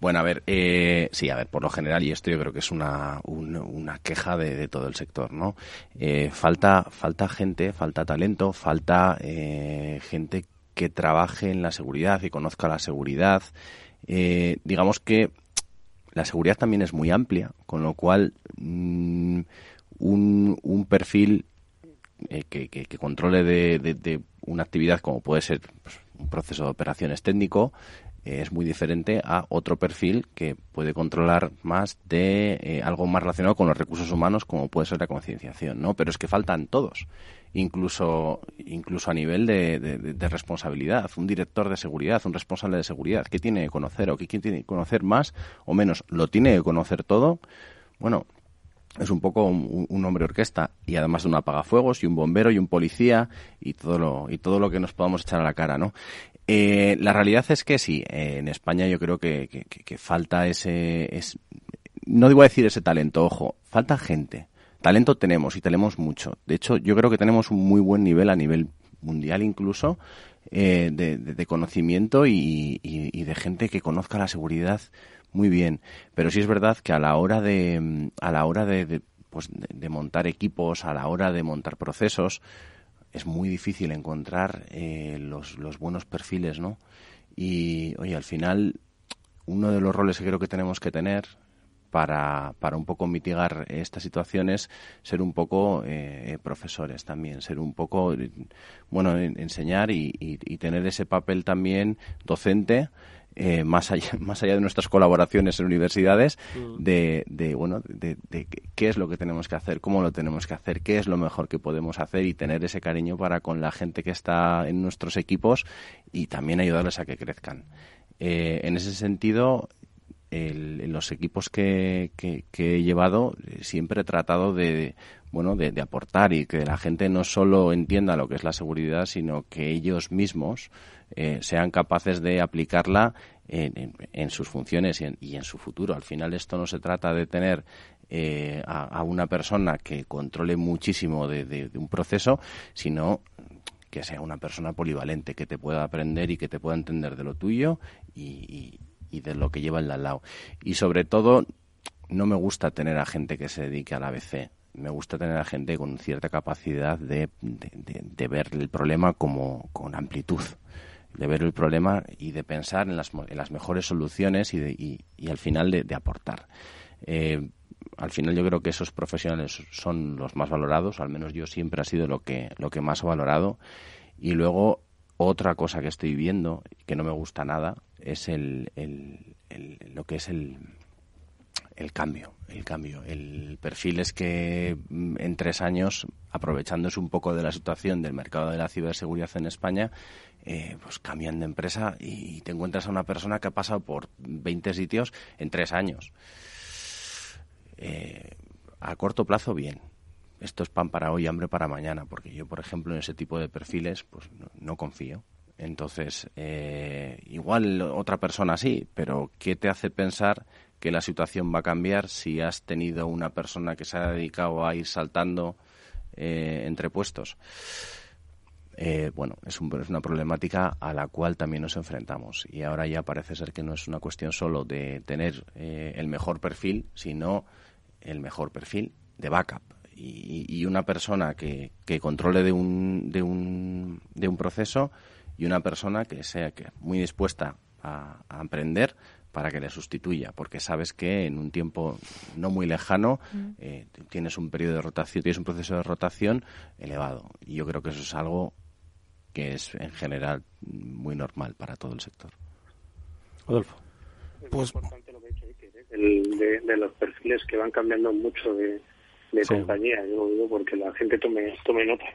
Bueno, a ver, eh, sí, a ver, por lo general, y esto yo creo que es una un, una queja de, de todo el sector, ¿no? Eh, falta falta gente, falta talento, falta eh, gente que trabaje en la seguridad y conozca la seguridad. Eh, digamos que la seguridad también es muy amplia, con lo cual mmm, un, un perfil eh, que, que, que controle de, de, de una actividad como puede ser pues, un proceso de operaciones técnico eh, es muy diferente a otro perfil que puede controlar más de eh, algo más relacionado con los recursos humanos como puede ser la concienciación, ¿no? Pero es que faltan todos, incluso incluso a nivel de, de, de responsabilidad. Un director de seguridad, un responsable de seguridad, ¿qué tiene que conocer o qué tiene que conocer más o menos? ¿Lo tiene que conocer todo? Bueno, es un poco un, un hombre orquesta, y además de un apagafuegos y un bombero y un policía y todo lo y todo lo que nos podamos echar a la cara, ¿no? Eh, la realidad es que sí, eh, en España yo creo que, que, que falta ese, ese... No digo decir ese talento, ojo, falta gente. Talento tenemos y tenemos mucho. De hecho, yo creo que tenemos un muy buen nivel a nivel mundial incluso eh, de, de, de conocimiento y, y, y de gente que conozca la seguridad muy bien. Pero sí es verdad que a la hora de a la hora de, de, pues, de, de montar equipos, a la hora de montar procesos, es muy difícil encontrar eh, los, los buenos perfiles, ¿no? Y oye, al final uno de los roles que creo que tenemos que tener para para un poco mitigar estas situaciones, ser un poco eh, profesores también, ser un poco, bueno, enseñar y, y, y tener ese papel también docente, eh, más allá más allá de nuestras colaboraciones en universidades, de, de bueno, de, de, de qué es lo que tenemos que hacer, cómo lo tenemos que hacer, qué es lo mejor que podemos hacer, y tener ese cariño para con la gente que está en nuestros equipos y también ayudarles a que crezcan. Eh, en ese sentido, El, los equipos que, que, que he llevado siempre he tratado de bueno de, de aportar y que la gente no solo entienda lo que es la seguridad, sino que ellos mismos eh, sean capaces de aplicarla en, en, en sus funciones y en, y en su futuro. Al final esto no se trata de tener eh, a, a una persona que controle muchísimo de, de, de un proceso, sino que sea una persona polivalente, que te pueda aprender y que te pueda entender de lo tuyo y, y y de lo que lleva el al lado. Y sobre todo, no me gusta tener a gente que se dedique al A B C. Me gusta tener a gente con cierta capacidad de, de, de, de ver el problema como con amplitud, de ver el problema y de pensar en las, en las mejores soluciones y, de, y, y al final de, de aportar. Eh, al final yo creo que esos profesionales son los más valorados, al menos yo siempre ha sido lo que, lo que más he valorado. Y luego, otra cosa que estoy viendo, que no me gusta nada, es el, el, el lo que es el, el cambio, el cambio. El perfil es que en tres años, aprovechándose un poco de la situación del mercado de la ciberseguridad en España, eh, pues cambian de empresa y te encuentras a una persona que ha pasado por veinte sitios en tres años. Eh, a corto plazo, bien. Esto es pan para hoy, hambre para mañana, porque yo, por ejemplo, en ese tipo de perfiles pues no, no confío. Entonces, eh, igual otra persona sí, pero ¿qué te hace pensar que la situación va a cambiar si has tenido una persona que se ha dedicado a ir saltando eh, entre puestos? Eh, bueno, es, un, es una problemática a la cual también nos enfrentamos, y ahora ya parece ser que no es una cuestión solo de tener eh, el mejor perfil, sino el mejor perfil de backup. Y, y una persona que, que controle de un, de un, de un proceso, y una persona que sea que muy dispuesta a, a emprender para que le sustituya, porque sabes que en un tiempo no muy lejano eh, tienes un periodo de rotación, tienes un proceso de rotación elevado. Y yo creo que eso es algo que es en general muy normal para todo el sector. Adolfo. Pues es importante lo que he dicho, ¿eh? el, de, de los perfiles que van cambiando mucho de de sí. compañía, yo lo digo porque la gente tome, tome nota.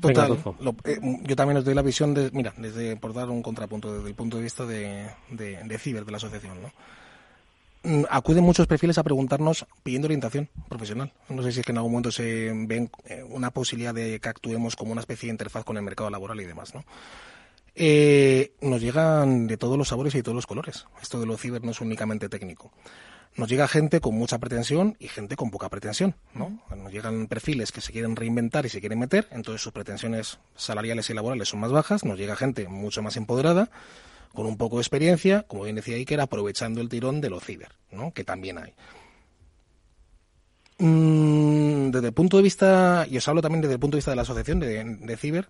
Total, Venga, lo, eh, yo también os doy la visión, de, mira, desde por dar un contrapunto, desde el punto de vista de, de, de Ciber, de la asociación, ¿no? acuden muchos perfiles a preguntarnos pidiendo orientación profesional. No sé si es que en algún momento se ven una posibilidad de que actuemos como una especie de interfaz con el mercado laboral y demás, ¿no? Eh, nos llegan de todos los sabores y de todos los colores. Esto de lo ciber no es únicamente técnico. Nos llega gente con mucha pretensión y gente con poca pretensión, ¿no? Nos llegan perfiles que se quieren reinventar y se quieren meter, entonces sus pretensiones salariales y laborales son más bajas. Nos llega gente mucho más empoderada, con un poco de experiencia, como bien decía Iker, aprovechando el tirón de lo ciber, ¿no? Que también hay. Mm, desde el punto de vista, y os hablo también desde el punto de vista de la asociación de, de ciber,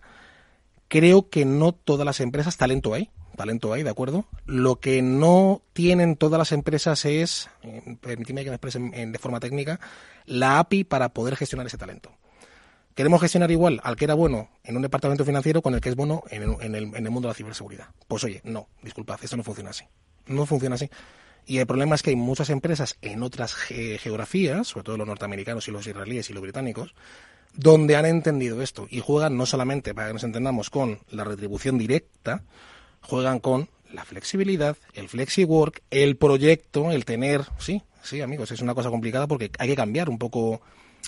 creo que no todas las empresas, talento hay, talento hay, ¿de acuerdo? Lo que no tienen todas las empresas es, eh, permitidme que me exprese de forma técnica, la A P I para poder gestionar ese talento. Queremos gestionar igual al que era bueno en un departamento financiero con el que es bueno en el, en el, en el mundo de la ciberseguridad. Pues oye, no, disculpad, esto no funciona así, no funciona así. Y el problema es que hay muchas empresas en otras ge- geografías, sobre todo los norteamericanos y los israelíes y los británicos, donde han entendido esto y juegan no solamente, para que nos entendamos, con la retribución directa, juegan con la flexibilidad, el flexiwork, el proyecto, el tener... Sí, sí, amigos, es una cosa complicada porque hay que cambiar un poco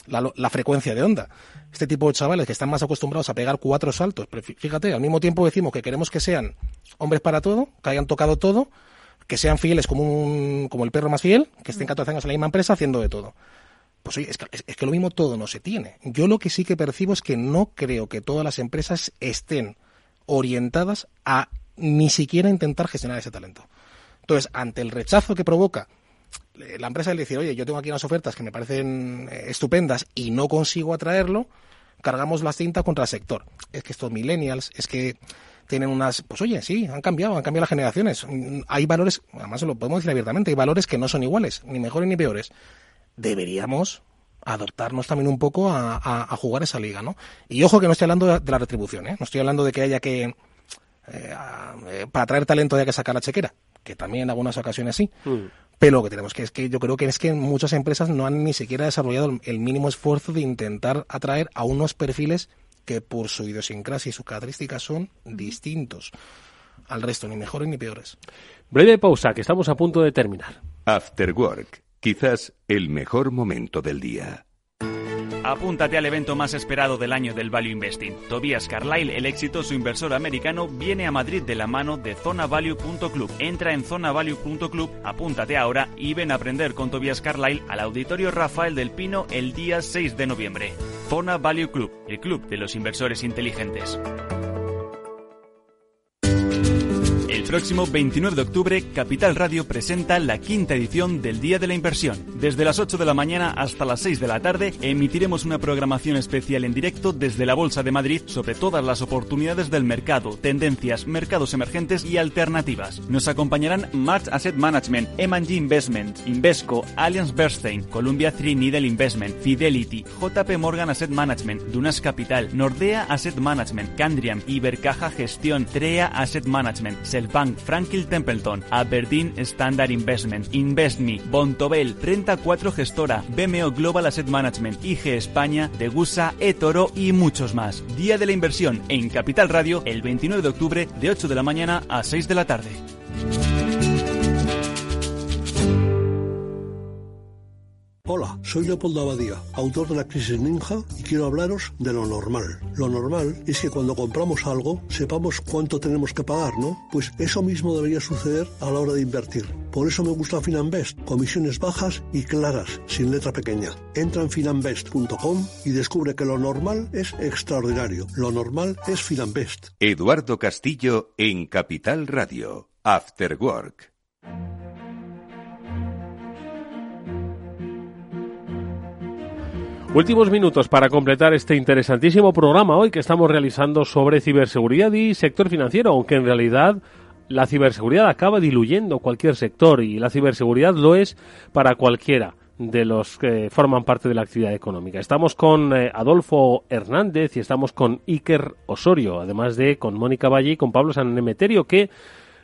la, la frecuencia de onda. Este tipo de chavales que están más acostumbrados a pegar cuatro saltos, pero fíjate, al mismo tiempo decimos que queremos que sean hombres para todo, que hayan tocado todo, que sean fieles como, un, como el perro más fiel, que estén catorce años en la misma empresa haciendo de todo. Pues oye, es que, es que lo mismo todo no se tiene. Yo lo que sí que percibo es que no creo que todas las empresas estén orientadas a ni siquiera intentar gestionar ese talento. Entonces, ante el rechazo que provoca la empresa al decir, oye, yo tengo aquí unas ofertas que me parecen estupendas y no consigo atraerlo, cargamos las cintas contra el sector. Es que estos millennials, es que tienen unas... Pues oye, sí, han cambiado, han cambiado las generaciones. Hay valores, además lo podemos decir abiertamente, hay valores que no son iguales, ni mejores ni peores. Deberíamos adaptarnos también un poco a, a, a jugar esa liga, ¿no? Y ojo que no estoy hablando de, de la retribución, ¿eh? No estoy hablando de que haya que... Eh, eh, para traer talento haya que sacar la chequera, que también en algunas ocasiones sí. Mm. Pero lo que tenemos que es que yo creo que es que muchas empresas no han ni siquiera desarrollado el, el mínimo esfuerzo de intentar atraer a unos perfiles que por su idiosincrasia y sus características son distintos al resto, ni mejores ni peores. Breve pausa, que estamos a punto de terminar. After Work. Quizás el mejor momento del día. Apúntate al evento más esperado del año del Value Investing. Tobias Carlisle, el exitoso inversor americano, viene a Madrid de la mano de Zona Value punto Club. Entra en Zona Value punto Club, apúntate ahora y ven a aprender con Tobias Carlisle al Auditorio Rafael del Pino el día seis de noviembre. Zona Value Club, el club de los inversores inteligentes. El próximo veintinueve de octubre, Capital Radio presenta la quinta edición del Día de la Inversión. Desde las ocho de la mañana hasta las seis de la tarde emitiremos una programación especial en directo desde la Bolsa de Madrid sobre todas las oportunidades del mercado, tendencias, mercados emergentes y alternativas. Nos acompañarán March Asset Management, eme and ge Investment, Invesco, Allianz Bernstein, Columbia Three Needle Investment, Fidelity, jota pe Morgan Asset Management, Dunas Capital, Nordea Asset Management, Candriam, Ibercaja Gestión, Trea Asset Management, Selva Franklin Templeton, Aberdeen Standard Investment, InvestMe, Bontobel, Renta cuatro Gestora, B M O Global Asset Management, I G España, Degusa, eToro y muchos más. Día de la Inversión en Capital Radio el veintinueve de octubre de ocho de la mañana a seis de la tarde. Hola, soy Leopoldo Abadía, autor de La Crisis Ninja, y quiero hablaros de lo normal. Lo normal es que cuando compramos algo sepamos cuánto tenemos que pagar, ¿no? Pues eso mismo debería suceder a la hora de invertir. Por eso me gusta Finanbest, comisiones bajas y claras, sin letra pequeña. Entra en finanbest punto com y descubre que lo normal es extraordinario. Lo normal es Finanbest. Eduardo Castillo en Capital Radio. After Work. Últimos minutos para completar este interesantísimo programa hoy que estamos realizando sobre ciberseguridad y sector financiero, aunque en realidad la ciberseguridad acaba diluyendo cualquier sector y la ciberseguridad lo es para cualquiera de los que forman parte de la actividad económica. Estamos con eh, Adolfo Hernández y estamos con Iker Osorio, además de con Mónica Valle y con Pablo San Emeterio, que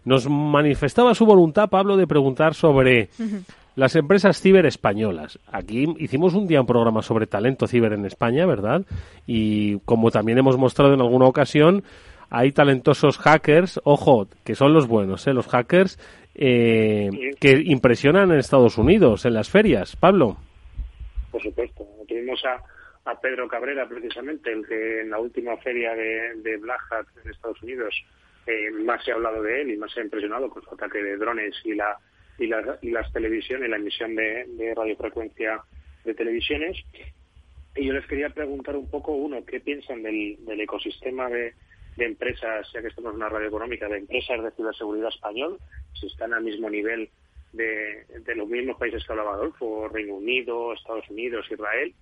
nos manifestaba su voluntad, Pablo, de preguntar sobre... Uh-huh. Las empresas ciber españolas. Aquí hicimos un día un programa sobre talento ciber en España, ¿verdad? Y como también hemos mostrado en alguna ocasión, hay talentosos hackers, ojo, que son los buenos, ¿eh? Los hackers eh, sí. que impresionan en Estados Unidos, en las ferias. Pablo. Por supuesto, tuvimos a, a Pedro Cabrera, precisamente, el que en la última feria de, de Black Hat en Estados Unidos eh, más se ha hablado de él y más se ha impresionado con su ataque de drones y la y, la, y las televisiones, la emisión de, de radiofrecuencia de televisiones. Y yo les quería preguntar un poco, uno, ¿qué piensan del, del ecosistema de, de empresas, ya que estamos en una radio económica, de empresas de ciberseguridad español, si están al mismo nivel de, de los mismos países que hablaba Adolfo, Reino Unido, Estados Unidos, Israel,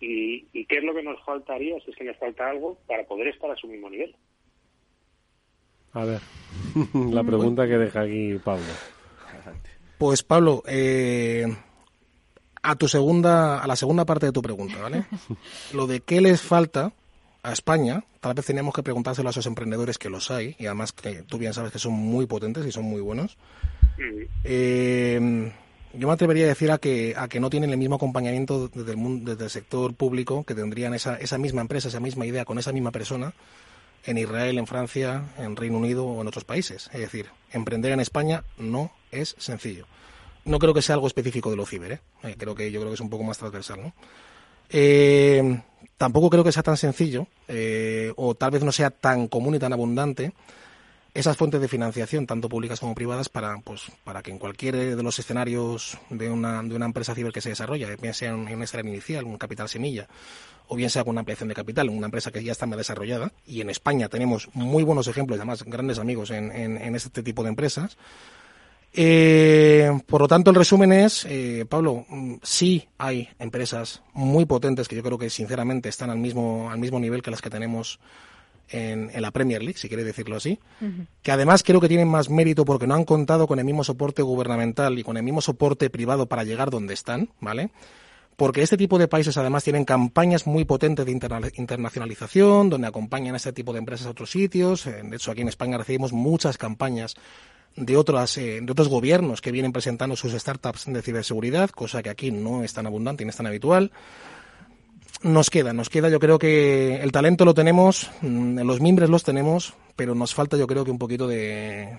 y, y qué es lo que nos faltaría, si es que nos falta algo, para poder estar a su mismo nivel? A ver, la pregunta que deja aquí Pablo. Pues Pablo, eh, a tu segunda, a la segunda parte de tu pregunta, ¿vale? Lo de qué les falta a España, tal vez tenemos que preguntárselo a esos emprendedores, que los hay, y además que tú bien sabes que son muy potentes y son muy buenos. Eh, yo me atrevería a decir a que a que no tienen el mismo acompañamiento desde el mundo, desde el sector público, que tendrían esa, esa misma empresa, esa misma idea, con esa misma persona en Israel, en Francia, en Reino Unido o en otros países. Es decir, emprender en España no es sencillo. No creo que sea algo específico de lo ciber, ¿eh? Eh, creo que, yo creo que es un poco más transversal, ¿no? Eh, tampoco creo que sea tan sencillo, eh, o tal vez no sea tan común y tan abundante, esas fuentes de financiación, tanto públicas como privadas, para pues para que en cualquier de los escenarios de una de una empresa ciber que se desarrolla, bien sea en un escenario inicial, un capital semilla, o bien sea con una ampliación de capital, una empresa que ya está más desarrollada, y en España tenemos muy buenos ejemplos, además grandes amigos en, en, en este tipo de empresas. Eh, por lo tanto, el resumen es, eh, Pablo, sí hay empresas muy potentes que yo creo que sinceramente están al mismo al mismo nivel que las que tenemos en, en la Premier League, si quieres decirlo así, uh-huh. que además creo que tienen más mérito porque no han contado con el mismo soporte gubernamental y con el mismo soporte privado para llegar donde están, ¿vale? Porque este tipo de países además tienen campañas muy potentes de interna- internacionalización, donde acompañan a este tipo de empresas a otros sitios. De hecho, aquí en España recibimos muchas campañas de otras eh, de otros gobiernos que vienen presentando sus startups de ciberseguridad, cosa que aquí no es tan abundante y no es tan habitual. Nos queda, nos queda, yo creo que el talento lo tenemos, los mimbres los tenemos, pero nos falta, yo creo que un poquito de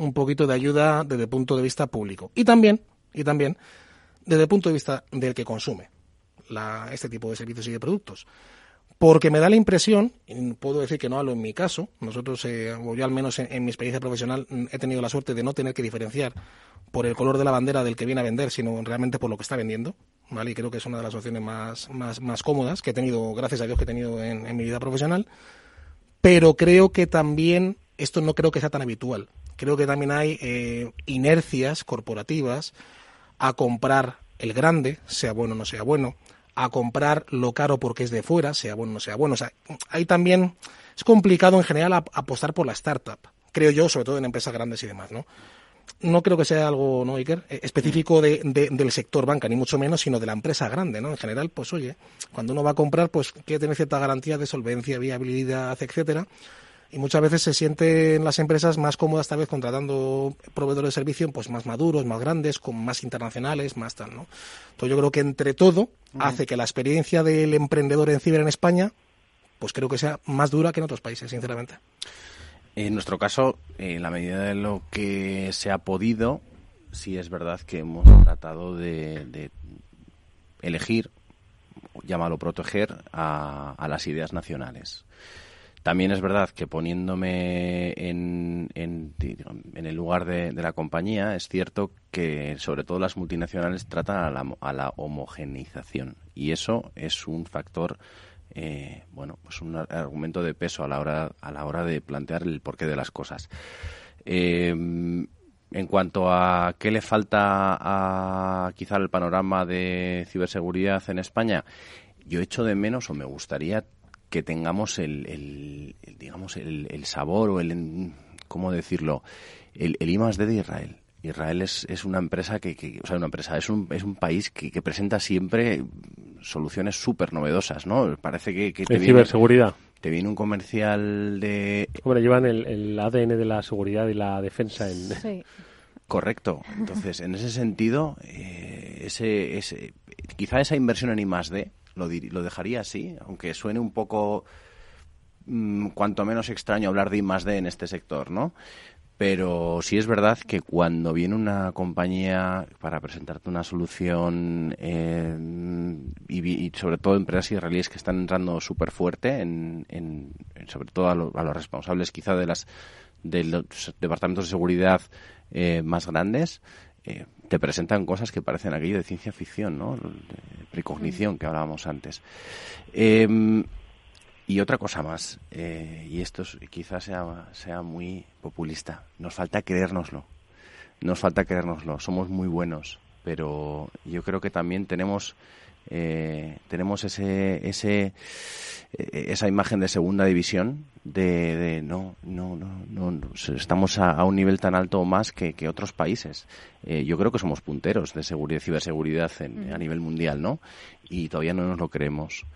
un poquito de ayuda desde el punto de vista público y también y también desde el punto de vista del que consume la, este tipo de servicios y de productos. Porque me da la impresión, y puedo decir que no hablo en mi caso, nosotros, eh, o yo al menos en, en mi experiencia profesional, he tenido la suerte de no tener que diferenciar por el color de la bandera del que viene a vender, sino realmente por lo que está vendiendo, ¿vale? Y creo que es una de las opciones más, más, más cómodas que he tenido, gracias a Dios, que he tenido en, en mi vida profesional. Pero creo que también, esto no creo que sea tan habitual, creo que también hay eh, inercias corporativas a comprar el grande, sea bueno o no sea bueno, a comprar lo caro porque es de fuera, sea bueno o no sea bueno. O sea, ahí también es complicado en general a, a apostar por la startup, creo yo, sobre todo en empresas grandes y demás, ¿no? No creo que sea algo, ¿no, Iker?, específico de, de, del sector banca, ni mucho menos, sino de la empresa grande, ¿no? En general, pues oye, cuando uno va a comprar, pues quiere tener ciertas garantías de solvencia, viabilidad, etcétera. Y muchas veces se sienten las empresas más cómodas, tal vez, contratando proveedores de servicio pues más maduros, más grandes, con más internacionales, más tal, ¿no? Entonces yo creo que entre todo uh-huh. hace que la experiencia del emprendedor en ciber en España, pues creo que sea más dura que en otros países, sinceramente. En nuestro caso, en la medida de lo que se ha podido, sí es verdad que hemos tratado de, de elegir, llámalo proteger, a, a las ideas nacionales. También es verdad que poniéndome en, en, en el lugar de, de la compañía, es cierto que sobre todo las multinacionales tratan a la, a la homogeneización, y eso es un factor, eh, bueno, pues un argumento de peso a la hora a la hora de plantear el porqué de las cosas. Eh, en cuanto a qué le falta a quizá el panorama de ciberseguridad en España, yo echo de menos, o me gustaría que tengamos el, el, el digamos el, el sabor o el, cómo decirlo, el, el I más D de Israel. Israel es, es una empresa que, que, o sea, una empresa es un es un país que, que presenta siempre soluciones súper novedosas, ¿no? Parece que, que te en viene, ciberseguridad. Te viene un comercial de. Bueno, llevan el, el A D N de la seguridad y la defensa en. Sí. Correcto. Entonces, en ese sentido, eh, ese, ese, quizá esa inversión en I más D lo dejaría así, aunque suene un poco mmm, cuanto menos extraño hablar de I más D en este sector, ¿no? Pero sí es verdad que cuando viene una compañía para presentarte una solución eh, y, y sobre todo empresas israelíes que están entrando súper fuerte, en, en, sobre todo a, lo, a los responsables quizá de, las, de los departamentos de seguridad eh, más grandes, eh, te presentan cosas que parecen aquello de ciencia ficción, ¿no? De precognición que hablábamos antes. Eh, Y otra cosa más, eh, y esto quizás sea, sea muy populista, nos falta creérnoslo, nos falta creérnoslo, somos muy buenos, pero yo creo que también tenemos eh, tenemos ese ese esa imagen de segunda división, de, de no, no, no, no, estamos a, a un nivel tan alto o más que, que otros países. Eh, yo creo que somos punteros de seguridad, ciberseguridad en, a nivel mundial, ¿no? Y todavía no nos lo creemos.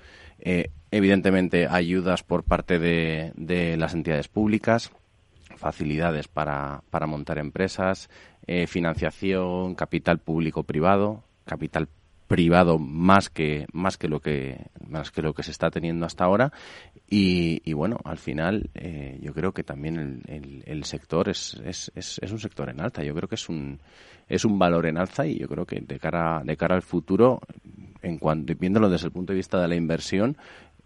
Eh, evidentemente, ayudas por parte de, de las entidades públicas, facilidades para, para montar empresas, eh, financiación, capital público-privado, capital privado más que más que lo que más que lo que se está teniendo hasta ahora y, y bueno, al final eh, yo creo que también el, el, el sector es, es, es, es un sector en alza. Yo creo que es un es un valor en alza y yo creo que de cara de cara al futuro, en cuanto viéndolo desde el punto de vista de la inversión,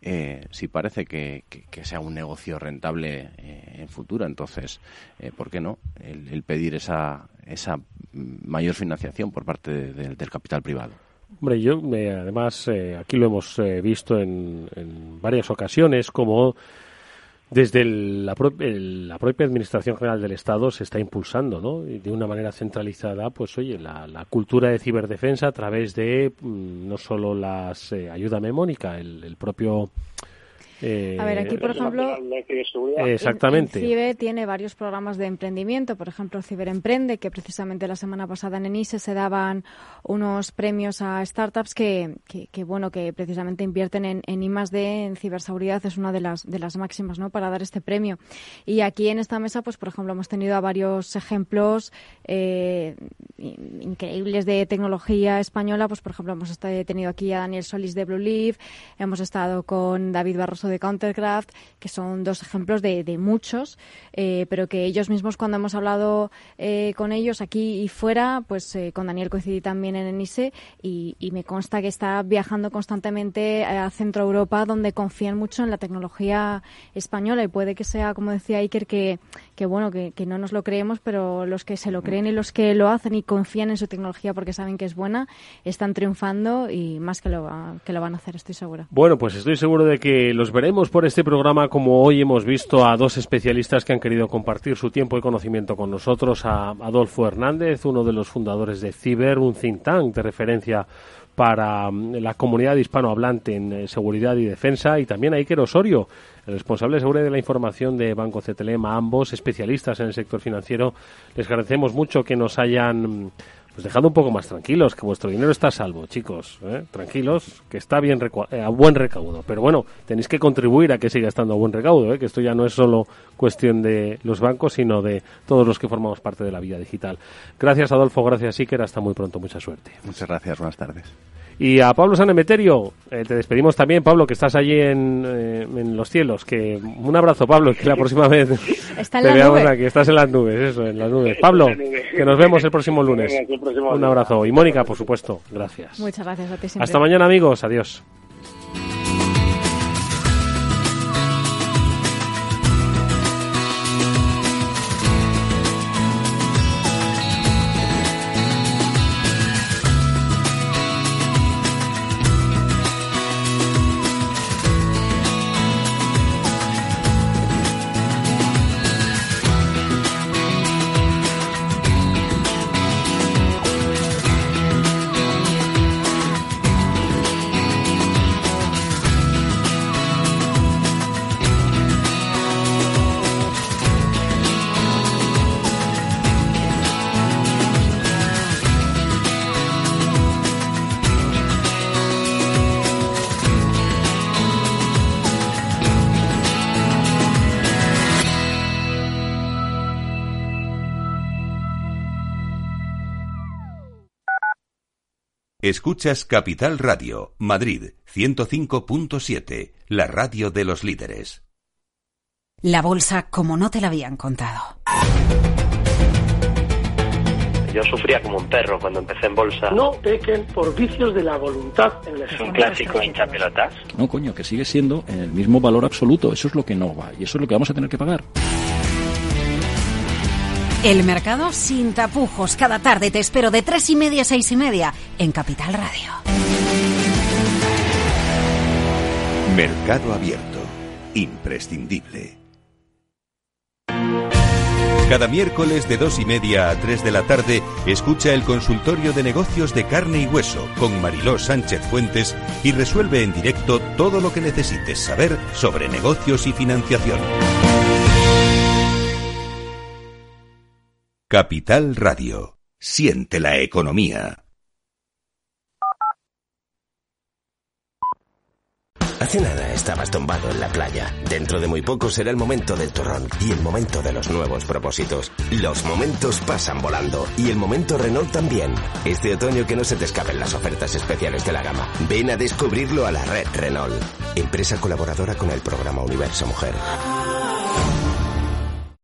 eh, sí parece que, que, que sea un negocio rentable eh, en futuro. Entonces, eh, ¿por qué no? El, el pedir esa esa mayor financiación por parte de, de, del capital privado. Hombre, yo eh, además eh, aquí lo hemos eh, visto en, en varias ocasiones, como desde el, la, pro- el, la propia Administración General del Estado se está impulsando, ¿no? Y de una manera centralizada, pues oye, la, la cultura de ciberdefensa a través de mm, no solo las eh, ayuda mnemónica, el, el propio... Eh, a ver, aquí por ejemplo, exactamente. Cibe tiene varios programas de emprendimiento, por ejemplo Ciberemprende, que precisamente la semana pasada en ENISE se daban unos premios a startups que, que, que bueno, que precisamente invierten en, en I más D, en ciberseguridad, es una de las de las máximas, ¿no?, para dar este premio. Y aquí en esta mesa, pues por ejemplo hemos tenido a varios ejemplos eh, increíbles de tecnología española. Pues por ejemplo hemos estado, tenido aquí a Daniel Solís de Blue Leaf, hemos estado con David Barroso de Countercraft, que son dos ejemplos de, de muchos, eh, pero que ellos mismos, cuando hemos hablado eh, con ellos aquí y fuera, pues eh, con Daniel coincidí también en ENISE y, y me consta que está viajando constantemente a Centro Europa, donde confían mucho en la tecnología española, y puede que sea, como decía Iker, que, que bueno, que, que no nos lo creemos, pero los que se lo creen y los que lo hacen y confían en su tecnología porque saben que es buena, están triunfando, y más que lo, que lo van a hacer, estoy segura. Bueno, pues estoy seguro de que los veremos por este programa, como hoy hemos visto a dos especialistas que han querido compartir su tiempo y conocimiento con nosotros, a Adolfo Hernández, uno de los fundadores de Ciber, un think tank de referencia para la comunidad hispanohablante en seguridad y defensa, y también a Iker Osorio, el responsable de seguridad de la información de Banco Cetelem, a ambos especialistas en el sector financiero. Les agradecemos mucho que nos hayan pues dejado un poco más tranquilos, que vuestro dinero está a salvo, chicos, ¿eh? Tranquilos, que está bien recu- eh, a buen recaudo. Pero bueno, tenéis que contribuir a que siga estando a buen recaudo, ¿eh? Que esto ya no es solo cuestión de los bancos, sino de todos los que formamos parte de la vida digital. Gracias, Adolfo, gracias, Iker, hasta muy pronto, mucha suerte. Muchas gracias, buenas tardes. Y a Pablo San Emeterio, eh, te despedimos también, Pablo, que estás allí en, eh, en los cielos. Que un abrazo, Pablo, que la próxima vez Está te veamos nube. Aquí. Estás en las nubes, eso, en las nubes. Pablo, que nos vemos el próximo lunes. Un abrazo. Y Mónica, por supuesto, gracias. Muchas gracias a ti siempre. Hasta mañana, amigos. Adiós. Escuchas Capital Radio, Madrid, ciento cinco punto siete, la radio de los líderes. La bolsa como no te la habían contado. Yo sufría como un perro cuando empecé en bolsa. No pequen por vicios de la voluntad en el... Es un clásico hincha pelotas. No, coño, que sigue siendo el mismo valor absoluto. Eso es lo que no va y eso es lo que vamos a tener que pagar. El mercado sin tapujos. Cada tarde te espero de tres y media a seis y media en Capital Radio. Mercado Abierto. Imprescindible. Cada miércoles de dos y media a tres de la tarde escucha el consultorio de negocios de Carne y Hueso con Mariló Sánchez Fuentes y resuelve en directo todo lo que necesites saber sobre negocios y financiación. Capital Radio. Siente la economía. Hace nada estabas tumbado en la playa. Dentro de muy poco será el momento del turrón y el momento de los nuevos propósitos. Los momentos pasan volando y el momento Renault también. Este otoño que no se te escapen las ofertas especiales de la gama. Ven a descubrirlo a la red Renault. Empresa colaboradora con el programa Universo Mujer.